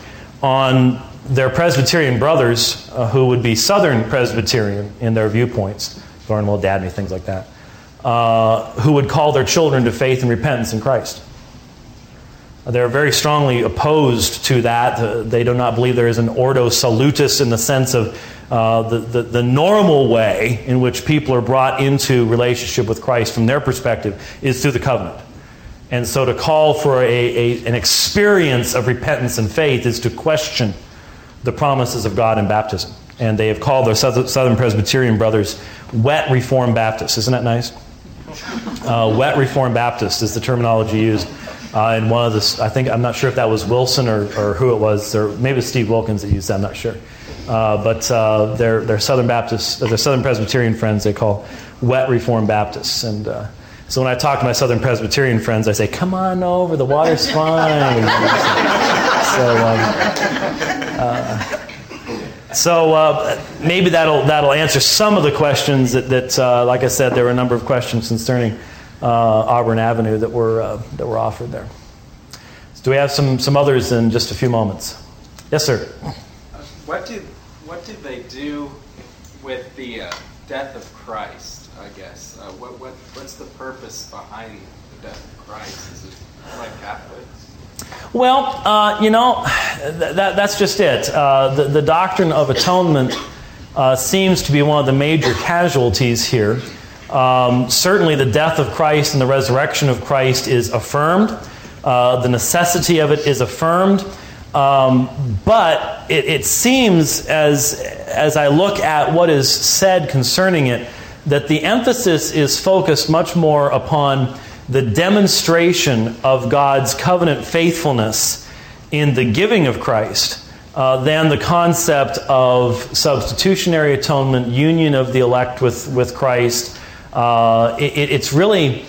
on their Presbyterian brothers who would be Southern Presbyterian in their viewpoints, darn well dad me, things like that, who would call their children to faith and repentance in Christ. They're very strongly opposed to that. They do not believe there is an ordo salutis in the sense of the normal way in which people are brought into relationship with Christ from their perspective is through the covenant. And so to call for an experience of repentance and faith is to question the promises of God in baptism. And they have called their Southern Presbyterian brothers wet Reformed Baptists. Isn't that nice? Wet Reformed Baptist is the terminology used. And one of the, I think, I'm not sure if that was Wilson or who it was, or maybe it was Steve Wilkins that used that, I'm not sure. But their Southern Baptists, their Southern Presbyterian friends, they call wet Reformed Baptists. And so when I talk to my Southern Presbyterian friends, I say, come on over, the water's fine. So maybe that'll answer some of the questions that like I said, there were a number of questions concerning Auburn Avenue that were offered there. So do we have some others in just a few moments? Yes, sir. What did they do with the death of Christ? I guess what's the purpose behind the death of Christ? Is it like Catholics? Well, that's just it. The doctrine of atonement seems to be one of the major casualties here. Certainly the death of Christ and the resurrection of Christ is affirmed. The necessity of it is affirmed. But it seems, as I look at what is said concerning it, that the emphasis is focused much more upon the demonstration of God's covenant faithfulness in the giving of Christ than the concept of substitutionary atonement, union of the elect with Christ. It's really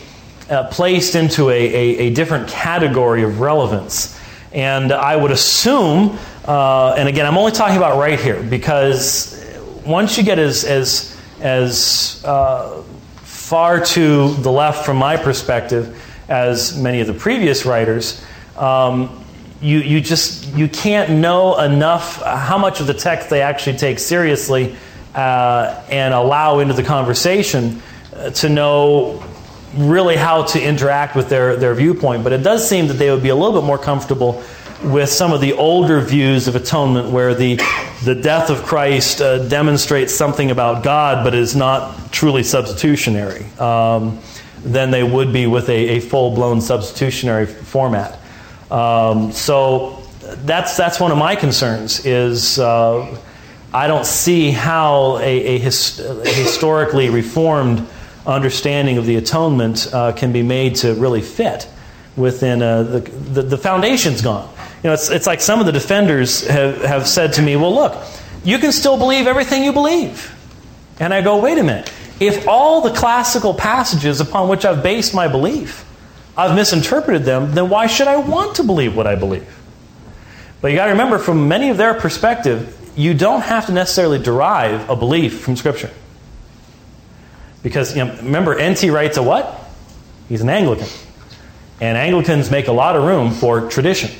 placed into a different category of relevance. And I would assume, and again, I'm only talking about right here, because once you get as far to the left from my perspective as many of the previous writers, you can't know enough how much of the text they actually take seriously and allow into the conversation to know really how to interact with their viewpoint. But it does seem that they would be a little bit more comfortable with some of the older views of atonement, where the death of Christ demonstrates something about God, but is not truly substitutionary, than they would be with a full-blown substitutionary format. So that's one of my concerns, is I don't see how a historically reformed understanding of the atonement can be made to really fit within the foundation's gone. You know, it's like some of the defenders have said to me, well, look, you can still believe everything you believe. And I go, wait a minute. If all the classical passages upon which I've based my belief, I've misinterpreted them, then why should I want to believe what I believe? But you got to remember, from many of their perspective, you don't have to necessarily derive a belief from Scripture. Because, you know, remember, N.T. Wright's a what? He's an Anglican. And Anglicans make a lot of room for tradition.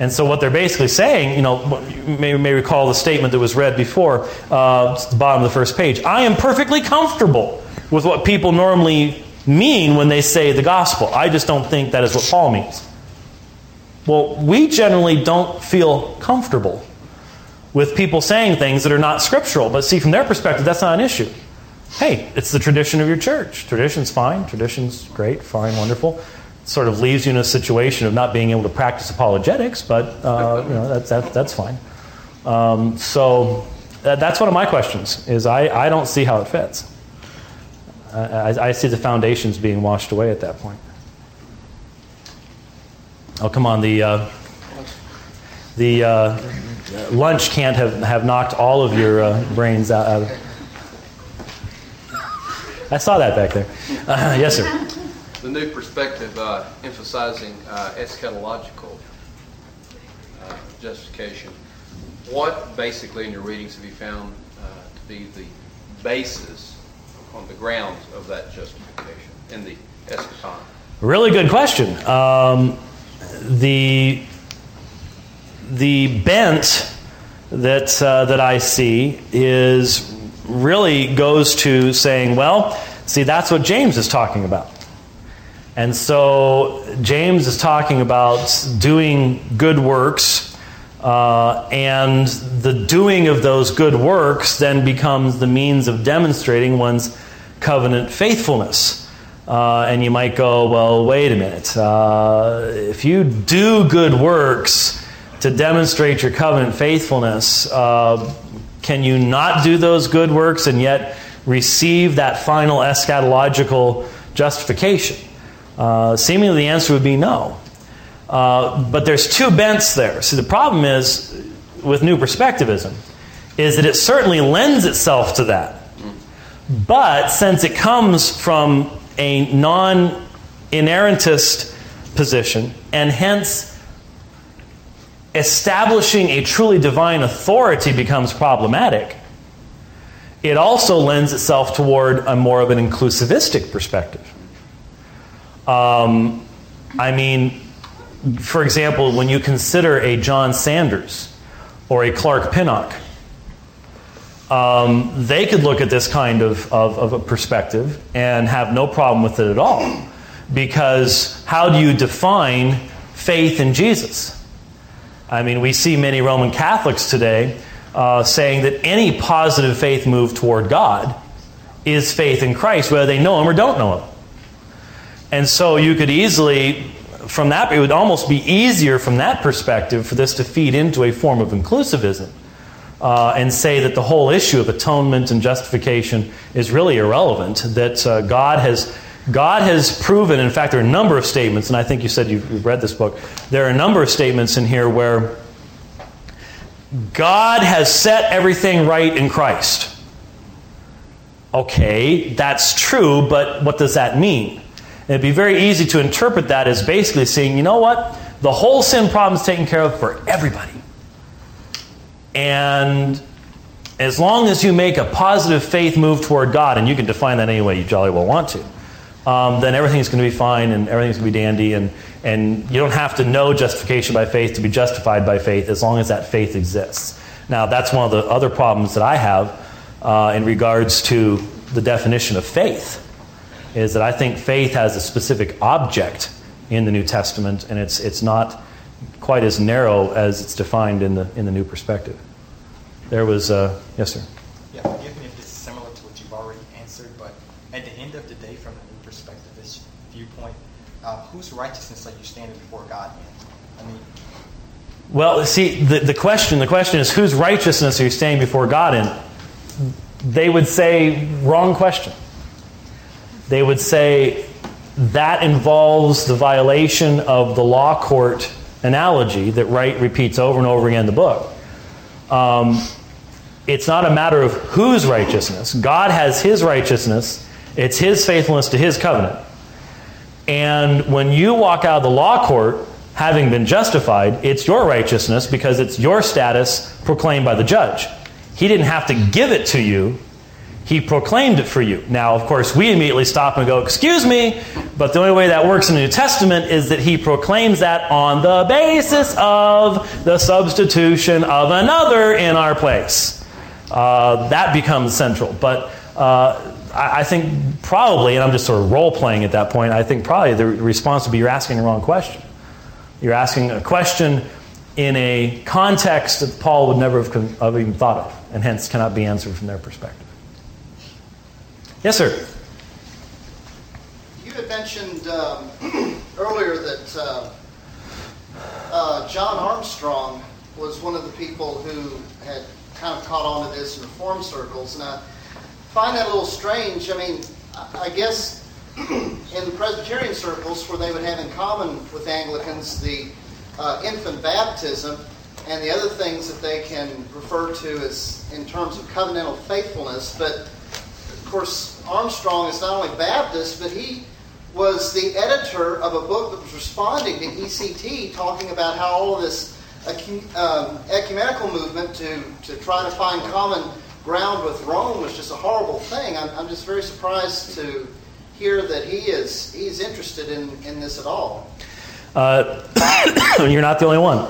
And so what they're basically saying, you know, you may recall the statement that was read before, at the bottom of the first page. I am perfectly comfortable with what people normally mean when they say the gospel. I just don't think that is what Paul means. Well, we generally don't feel comfortable with people saying things that are not scriptural. But see, from their perspective, that's not an issue. Hey, it's the tradition of your church. Tradition's fine. Tradition's great, fine, wonderful. It sort of leaves you in a situation of not being able to practice apologetics, but you know, that's fine. So that's one of my questions, is I don't see how it fits. I see the foundations being washed away at that point. Oh, come on, the lunch can't have knocked all of your brains out of... I saw that back there. Yes, sir. The New Perspective emphasizing eschatological justification. What basically in your readings have you found to be the basis on the grounds of that justification in the eschaton? Really good question. The bent that that I see is really goes to saying, well, see, that's what James is talking about. And so James is talking about doing good works, and the doing of those good works then becomes the means of demonstrating one's covenant faithfulness. And you might go, well, wait a minute. If you do good works to demonstrate your covenant faithfulness, can you not do those good works and yet receive that final eschatological justification? Seemingly the answer would be no. But there's two bents there. See, the problem is, with New Perspectivism, is that it certainly lends itself to that. But since it comes from a non-inerrantist position, and hence establishing a truly divine authority becomes problematic, it also lends itself toward a more of an inclusivistic perspective. I mean, for example, when you consider a John Sanders or a Clark Pinnock, they could look at this kind of a perspective and have no problem with it at all. Because how do you define faith in Jesus? I mean, we see many Roman Catholics today saying that any positive faith move toward God is faith in Christ, whether they know Him or don't know Him. And so you could easily, from that, it would almost be easier from that perspective for this to feed into a form of inclusivism and say that the whole issue of atonement and justification is really irrelevant, that God has proven, in fact, there are a number of statements, and I think you said you've read this book, there are a number of statements in here where God has set everything right in Christ. Okay, that's true, but what does that mean? It'd be very easy to interpret that as basically saying, you know what? The whole sin problem is taken care of for everybody. And as long as you make a positive faith move toward God, and you can define that any way you jolly well want to, then everything's going to be fine and everything's going to be dandy. And you don't have to know justification by faith to be justified by faith as long as that faith exists. Now, that's one of the other problems that I have in regards to the definition of faith. Is that I think faith has a specific object in the New Testament, and it's not quite as narrow as it's defined in the New Perspective. There was yes, sir. Yeah, forgive me if this is similar to what you've already answered, but at the end of the day, from the New Perspectivist viewpoint, whose righteousness are you standing before God in? I mean, well, see, the question is whose righteousness are you standing before God in? They would say wrong question. They would say that involves the violation of the law court analogy that Wright repeats over and over again in the book. It's not a matter of whose righteousness. God has His righteousness. It's His faithfulness to His covenant. And when you walk out of the law court, having been justified, it's your righteousness because it's your status proclaimed by the judge. He didn't have to give it to you. He proclaimed it for you. Now, of course, we immediately stop and go, excuse me, but the only way that works in the New Testament is that He proclaims that on the basis of the substitution of another in our place. That becomes central. But I think probably, and I'm just sort of role-playing at that point, I think probably the response would be you're asking the wrong question. You're asking a question in a context that Paul would never have even thought of, and hence cannot be answered from their perspective. Yes, sir. You had mentioned earlier that John Armstrong was one of the people who had kind of caught on to this in reform circles, and I find that a little strange. I mean, I guess in the Presbyterian circles, where they would have in common with Anglicans the infant baptism and the other things that they can refer to as in terms of covenantal faithfulness. But of course, Armstrong is not only Baptist, but he was the editor of a book that was responding to ECT, talking about how all of this ecumenical movement to try to find common ground with Rome was just a horrible thing. I'm just very surprised to hear that he's interested in this at all. You're not the only one.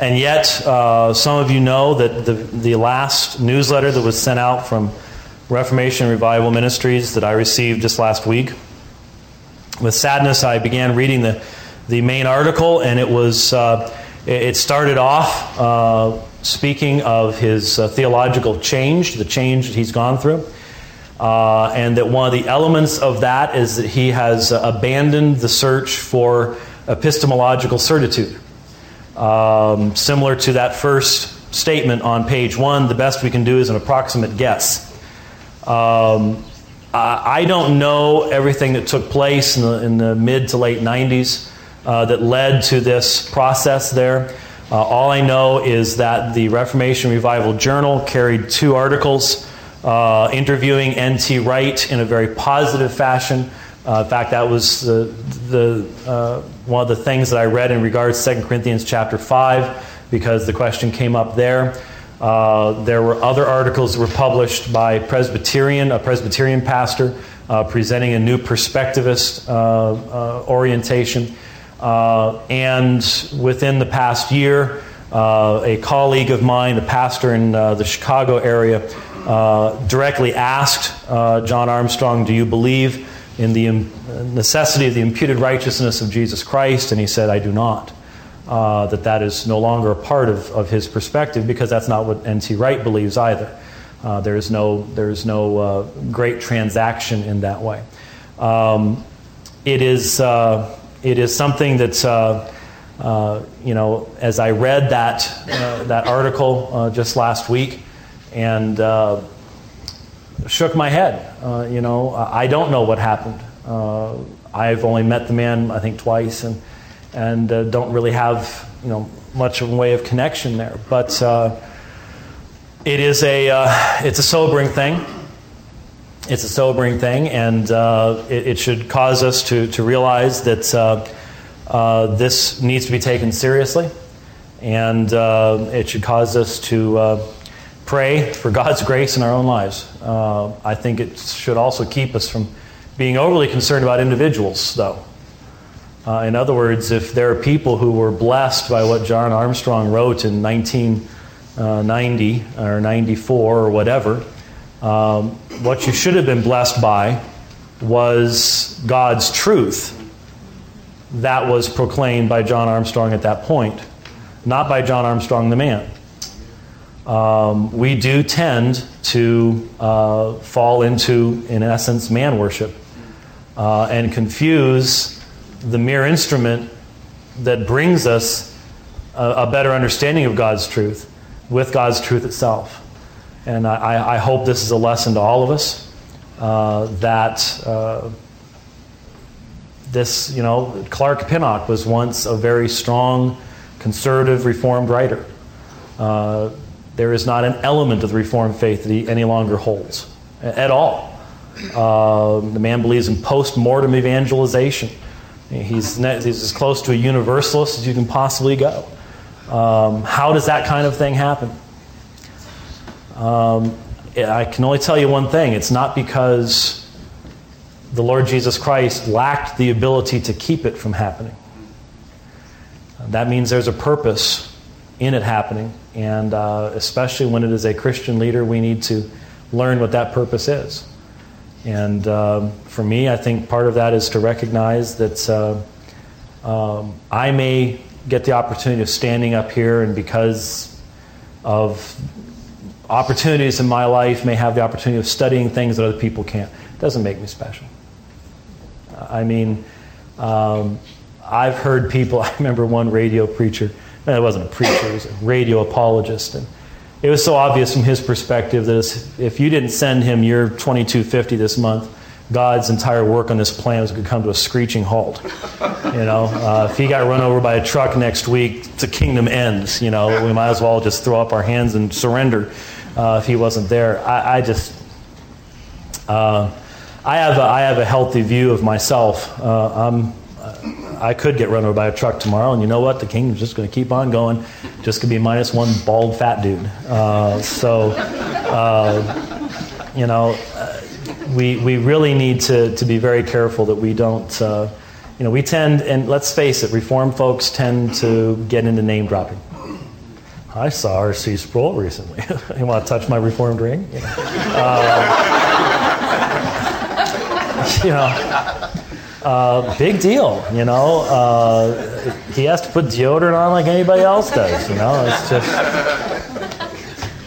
And yet, some of you know that the last newsletter that was sent out from Reformation Revival Ministries that I received just last week, with sadness, I began reading the main article, and it was it started off speaking of his theological change, the change that he's gone through, and that one of the elements of that is that he has abandoned the search for epistemological certitude. Similar to that first statement on page 1, the best we can do is an approximate guess. I don't know everything that took place in the mid to late 90s that led to this process there. All I know is that the Reformation Revival Journal carried 2 articles interviewing N.T. Wright in a very positive fashion. In fact, that was one of the things that I read in regards to 2 Corinthians chapter 5, because the question came up there. There were other articles that were published by a Presbyterian pastor, presenting a new perspectivist orientation. And within the past year, a colleague of mine, a pastor in the Chicago area, directly asked John Armstrong, "Do you believe in the necessity of the imputed righteousness of Jesus Christ?" And he said, "I do not." That is no longer a part of his perspective, because that's not what N.T. Wright believes either. There is no great transaction in that way. It is something that as I read that article just last week, and shook my head. I don't know what happened. I've only met the man, I think, twice, and don't really have much of a way of connection there. But it's a sobering thing. It's a sobering thing, and it should cause us to realize that this needs to be taken seriously, and it should cause us to pray for God's grace in our own lives. I think it should also keep us from being overly concerned about individuals, though. In other words, if there are people who were blessed by what John Armstrong wrote in 1990 or 94 or whatever, what you should have been blessed by was God's truth that was proclaimed by John Armstrong at that point, not by John Armstrong the man. We do tend to fall into, in essence, man worship and confuse the mere instrument that brings us a better understanding of God's truth with God's truth itself. And I hope this is a lesson to all of us, that this, Clark Pinnock was once a very strong, conservative, Reformed writer. There is not an element of the Reformed faith that he any longer holds, at all. The man believes in post-mortem evangelization. He's as close to a universalist as you can possibly go. How does that kind of thing happen? I can only tell you one thing. It's not because the Lord Jesus Christ lacked the ability to keep it from happening. That means there's a purpose in it happening, and especially when it is a Christian leader, we need to learn what that purpose is. And for me, I think part of that is to recognize that I may get the opportunity of standing up here, and because of opportunities in my life, may have the opportunity of studying things that other people can't. It doesn't make me special. I mean, I've heard people, I remember one radio preacher, and it wasn't a preacher, it was a radio apologist, and it was so obvious from his perspective that if you didn't send him your $22.50 this month, God's entire work on this plan was going to come to a screeching halt. You know, if he got run over by a truck next week, the kingdom ends. You know, we might as well just throw up our hands and surrender if he wasn't there. I have a healthy view of myself. I could get run over by a truck tomorrow, and you know what? The kingdom's just going to keep on going. Just could be minus one bald fat dude. We really need to be very careful that we don't, we tend, and let's face it, Reformed folks tend to get into name dropping. I saw R.C. Sproul recently. You want to touch my Reformed ring? Yeah. Big deal, you know. He has to put deodorant on like anybody else does, you know. It's just,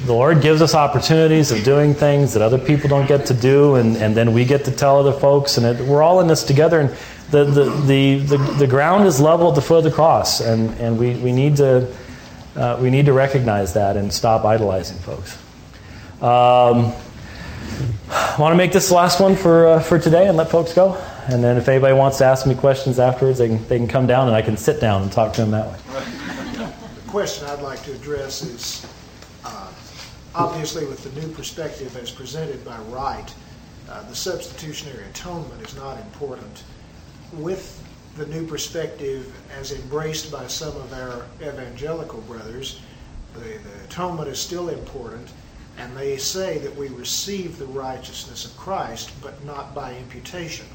the Lord gives us opportunities of doing things that other people don't get to do, and then we get to tell other folks, and we're all in this together, and the ground is level at the foot of the cross, and we need to recognize that and stop idolizing folks. I want to make this the last one for today and let folks go. And then if anybody wants to ask me questions afterwards, they can come down and I can sit down and talk to them that way. The question I'd like to address is, obviously with the new perspective as presented by Wright, the substitutionary atonement is not important. With the new perspective as embraced by some of our evangelical brothers, the atonement is still important. And they say that we receive the righteousness of Christ, but not by imputation.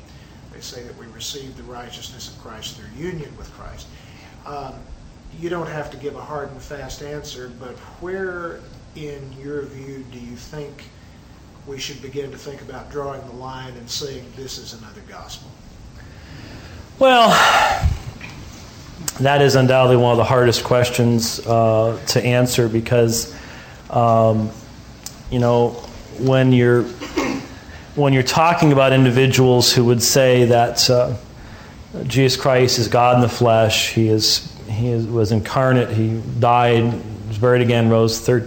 They say that we receive the righteousness of Christ through union with Christ. You don't have to give a hard and fast answer, but where, in your view, do you think we should begin to think about drawing the line and saying this is another gospel? Well, that is undoubtedly one of the hardest questions to answer because... when you're talking about individuals who would say that Jesus Christ is God in the flesh, he was incarnate, he died, was buried again, rose the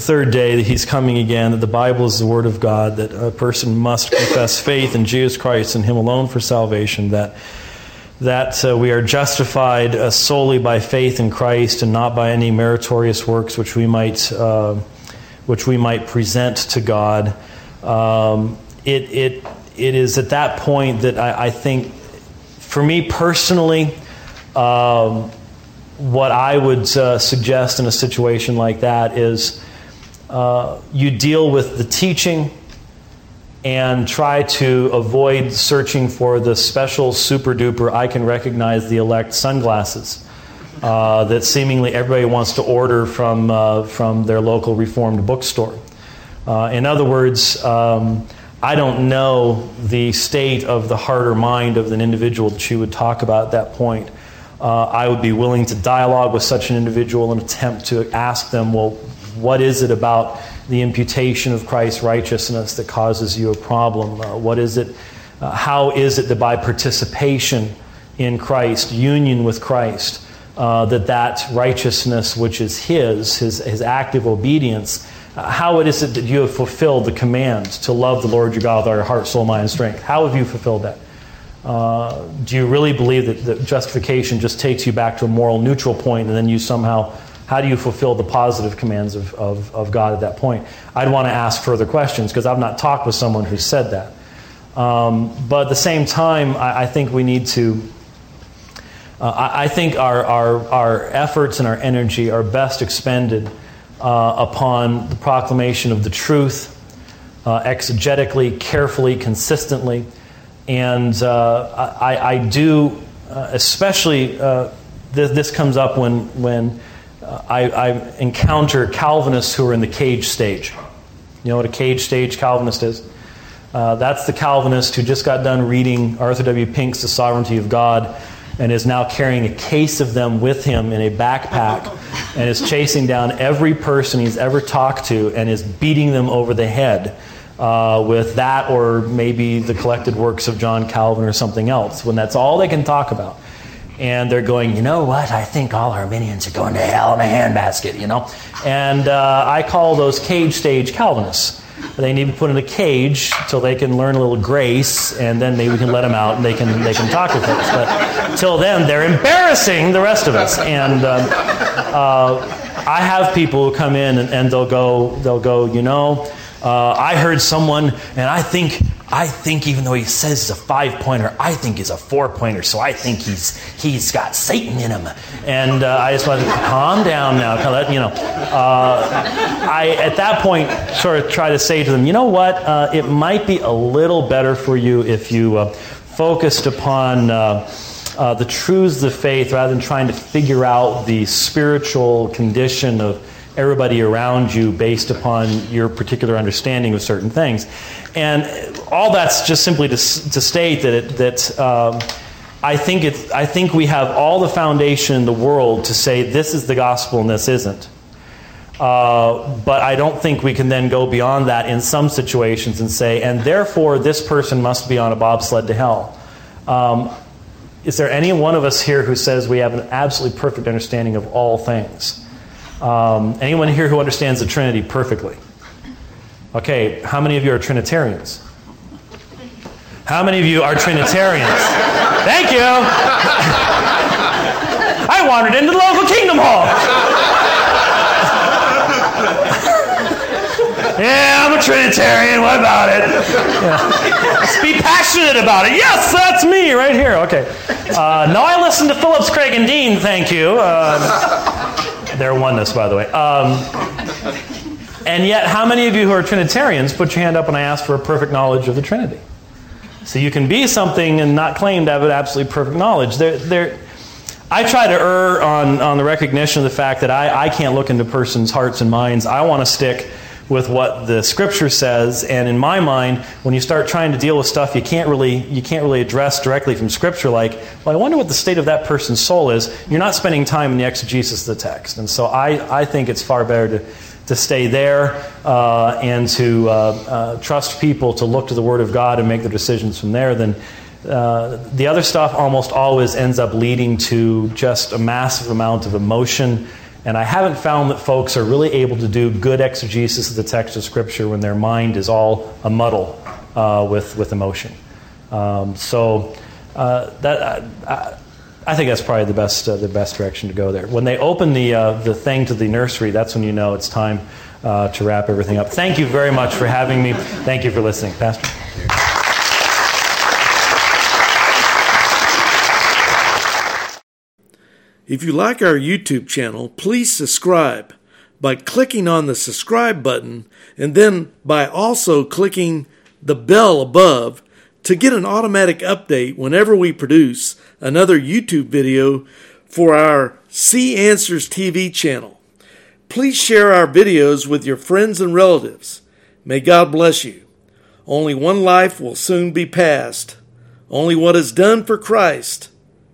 third day, that he's coming again, that the Bible is the Word of God, that a person must confess faith in Jesus Christ and him alone for salvation, that we are justified solely by faith in Christ and not by any meritorious works which we might... which we might present to God, it is at that point that I think, for me personally, what I would suggest in a situation like that is you deal with the teaching and try to avoid searching for the special super-duper, I can recognize the elect sunglasses. That seemingly everybody wants to order from their local Reformed bookstore. In other words, I don't know the state of the heart or mind of an individual that you would talk about at that point. I would be willing to dialogue with such an individual and attempt to ask them, well, what is it about the imputation of Christ's righteousness that causes you a problem? What is it? How is it that by participation in Christ, union with Christ, that righteousness which is his active obedience, how is it that you have fulfilled the command to love the Lord your God with all your heart, soul, mind, and strength? How have you fulfilled that? Do you really believe that justification just takes you back to a moral neutral point and then you somehow, how do you fulfill the positive commands of God at that point? I'd want to ask further questions because I've not talked with someone who said that. But at the same time, I think we need to... I think our efforts and our energy are best expended upon the proclamation of the truth, exegetically, carefully, consistently. And I do, especially, this comes up when I encounter Calvinists who are in the cage stage. You know what a cage stage Calvinist is? That's the Calvinist who just got done reading Arthur W. Pink's The Sovereignty of God, and is now carrying a case of them with him in a backpack and is chasing down every person he's ever talked to and is beating them over the head with that or maybe the collected works of John Calvin or something else, when that's all they can talk about. And they're going, you know what, I think all Arminians are going to hell in a handbasket, you know. And I call those cage stage Calvinists. They need to be put in a cage till they can learn a little grace, and then maybe we can let them out and they can talk with us. But till then, they're embarrassing the rest of us. And I have people who come in and they'll go. I heard someone, and I think even though he says he's a 5-pointer, I think he's a 4-pointer, so I think he's got Satan in him. And I just want to calm down now. I at that point sort of try to say to them, you know what, it might be a little better for you if you focused upon the truths of the faith rather than trying to figure out the spiritual condition of everybody around you based upon your particular understanding of certain things. And all that's just simply to state that I think we have all the foundation in the world to say this is the gospel and this isn't. But I don't think we can then go beyond that in some situations and say, and therefore this person must be on a bobsled to hell. Is there any one of us here who says we have an absolutely perfect understanding of all things? Anyone here who understands the Trinity perfectly? Okay, how many of you are Trinitarians? How many of you are Trinitarians? Thank you! I wandered into the local Kingdom Hall! Yeah, I'm a Trinitarian, what about it? Yeah. Just be passionate about it. Yes, that's me right here. Okay. No, I listened to Phillips, Craig, and Dean, thank you. They're oneness, by the way. And yet, how many of you who are Trinitarians put your hand up when I asked for a perfect knowledge of the Trinity? So you can be something and not claim to have an absolutely perfect knowledge. I try to err on the recognition of the fact that I can't look into persons' hearts and minds. I want to stick with what the Scripture says, and in my mind, when you start trying to deal with stuff you can't really address directly from Scripture, like, well, I wonder what the state of that person's soul is, you're not spending time in the exegesis of the text. And so I think it's far better to stay there and to trust people to look to the Word of God and make their decisions from there than the other stuff almost always ends up leading to just a massive amount of emotion. And I haven't found that folks are really able to do good exegesis of the text of Scripture when their mind is all a muddle with emotion. I think that's probably the best direction to go there. When they open the thing to the nursery, that's when you know it's time to wrap everything up. Thank you very much for having me. Thank you for listening, Pastor. If you like our YouTube channel, please subscribe by clicking on the subscribe button and then by also clicking the bell above to get an automatic update whenever we produce another YouTube video for our See Answers TV channel. Please share our videos with your friends and relatives. May God bless you. Only one life will soon be passed. Only what is done for Christ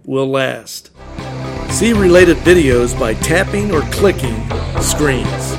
will last. See related videos by tapping or clicking screens.